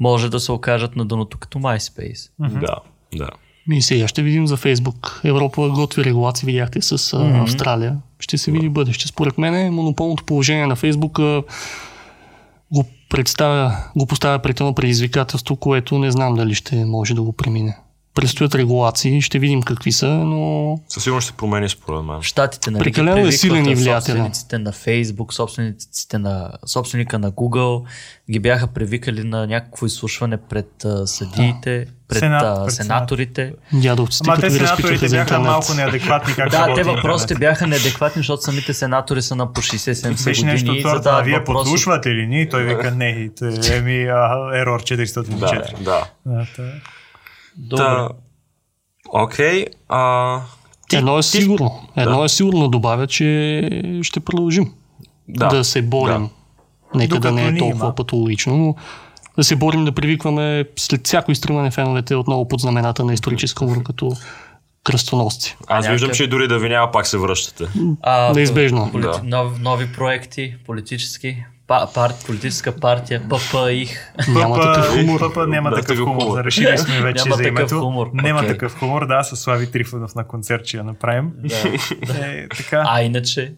може да се окажат на дъното като MySpace. Mm-hmm. Да, да. И сега ще видим за Фейсбук. Европа готви регулации, видяхте с mm-hmm. Австралия. Ще се види бъдеще. Според мен монополното положение на Фейсбук го, го поставя пред едно предизвикателство, което не знам дали ще може да го премине. Предстоят регулации, ще видим какви са, но... Със сигурно ще се промени според мен. Штатите нали привикват е силен и собствениците на Facebook, собствениците на собственика на Google, ги бяха привикали на някакво изслушване пред а, съдиите, пред, Сенат, а, пред сенаторите. Дядовците, като ви разпитаха за интернет. Малко неадекватни, как да, те въпросите бяха неадекватни, защото самите сенатори са на по шейсет до седемдесет години. Нещо и задават въпроси. Вие подслушвате ли ни? Той вика не, еми ерор четиристотин и четири. Да, да. Добре. Окей. Okay. Едно е сигурно. Едно да. Е сигурно, добавя, че ще продължим да, да се борим. Да. Нека докато да не е толкова има. Патологично, но да се борим да привикваме след всяко изтримане феновете отново под знамената на историческа хумор, като кръстоносци. Аз виждам, някъв... че дори да ви няма, пак се връщате. А, неизбежно. Поли... Да. Нов, нови проекти, политически, па, пар... политическа партия, ПП их. Няма такъв хумор. ПП няма такъв хумор. Зарешили сме вече за името. Няма такъв хумор, да, със Слави Трифонов на концерт, че я направим. А иначе...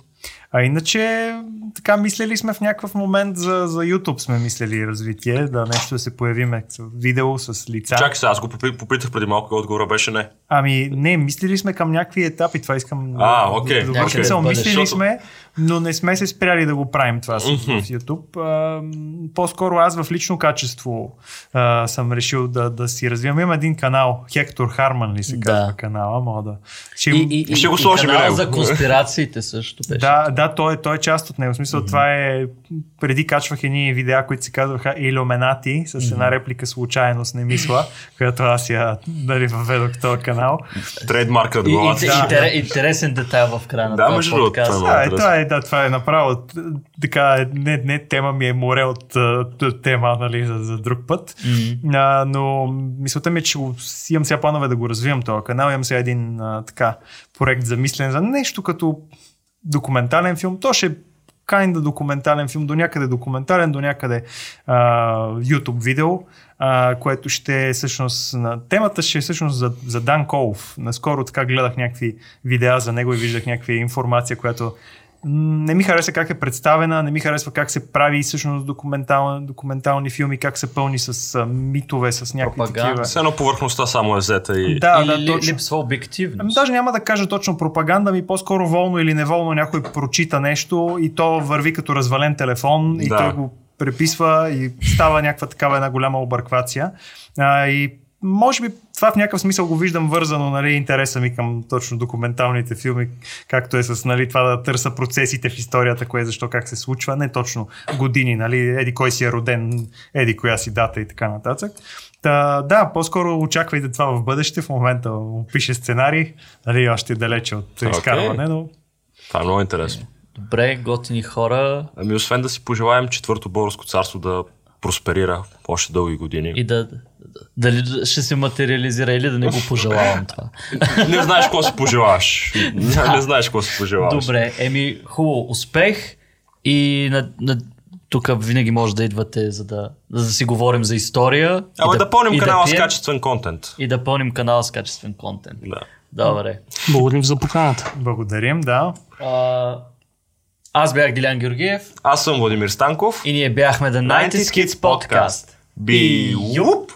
А иначе, така, мислили сме в някакъв момент за, за YouTube сме мислили развитие, да нещо да се появим видео с лица. Чакай се, аз го попитах преди малко, отговора беше не. Ами не, мислили сме към някакви етапи, това искам а, окей. да добър смисъл. Мислили сме, но не сме се спряли да го правим това с mm-hmm. YouTube. А, по-скоро аз в лично качество а, съм решил да, да си развивам. Имам един канал, Хектор Харман ли се казва да. канала, мога да... Ще, и, и, и, ще го сложим и канал за конспирациите също беше. Да, да. Да, той, той е част от него. В смисъл, mm-hmm. това е... Преди качвах едни видеа, които се казваха Иллюминати, с една реплика случайност не мисла, която аз я дали въведох този канал. Трейдмаркът главата. Да. Интересен детайл в края на да, този подкаст. Това, да, е, това, е, да, това е направо. Така, не, не тема ми е море от тема, нали, за, за друг път. Mm-hmm. А, но мисълта ми е, че имам сега планове да го развивам този канал. Имам сега един а, така проект за мислен за нещо като документален филм. То ще е kind документален филм, до някъде документален, до някъде а, YouTube видео, а, което ще е всъщност, темата ще е всъщност за, за Дан Колов. Наскоро така гледах някакви видеа за него и виждах някакви информация, която не ми харесва как е представена, не ми харесва как се прави всъщност документал, документални филми, как се пълни с а, митове, с някакви пропаганда. Такива. Все едно повърхността само е взета и, да, и да, ли, липсва обективност. Ами, даже няма да кажа точно пропаганда, ми по-скоро волно или неволно някой прочита нещо и то върви като развален телефон да. и той го преписва и става някаква такава една голяма обърквация. А, и може би това в някакъв смисъл го виждам вързано, нали, интереса ми към точно документалните филми, както е с, нали, това да търса процесите в историята, кое защо, как се случва, не точно години, нали, еди кой си е роден, еди коя си дата и така нататък. Та, да, по-скоро очаквайте това в бъдеще, в момента му пише сценарий, нали, още далече от okay. изкарване, но... Това е много интересно. Добре, готини хора. Ами освен да си пожелаем Четвърто българско царство да просперира още дълги години. И да... Дали ще се материализира или да не го пожелавам това. Не знаеш какво си пожелаваш. Да. Не знаеш какво си пожелаваш. Добре, еми хубаво, успех и на, на, тук винаги може да идвате, за да, за да си говорим за история. Абе да, да пълним канала да пием, с качествен контент. И да пълним канала с качествен контент. Да. Добре. Благодарим за поканата. Благодарим, да. А, аз бях Дилян Георгиев. Аз съм Владимир Станков. И ние бяхме The найнтис Kids Podcast. Би юп!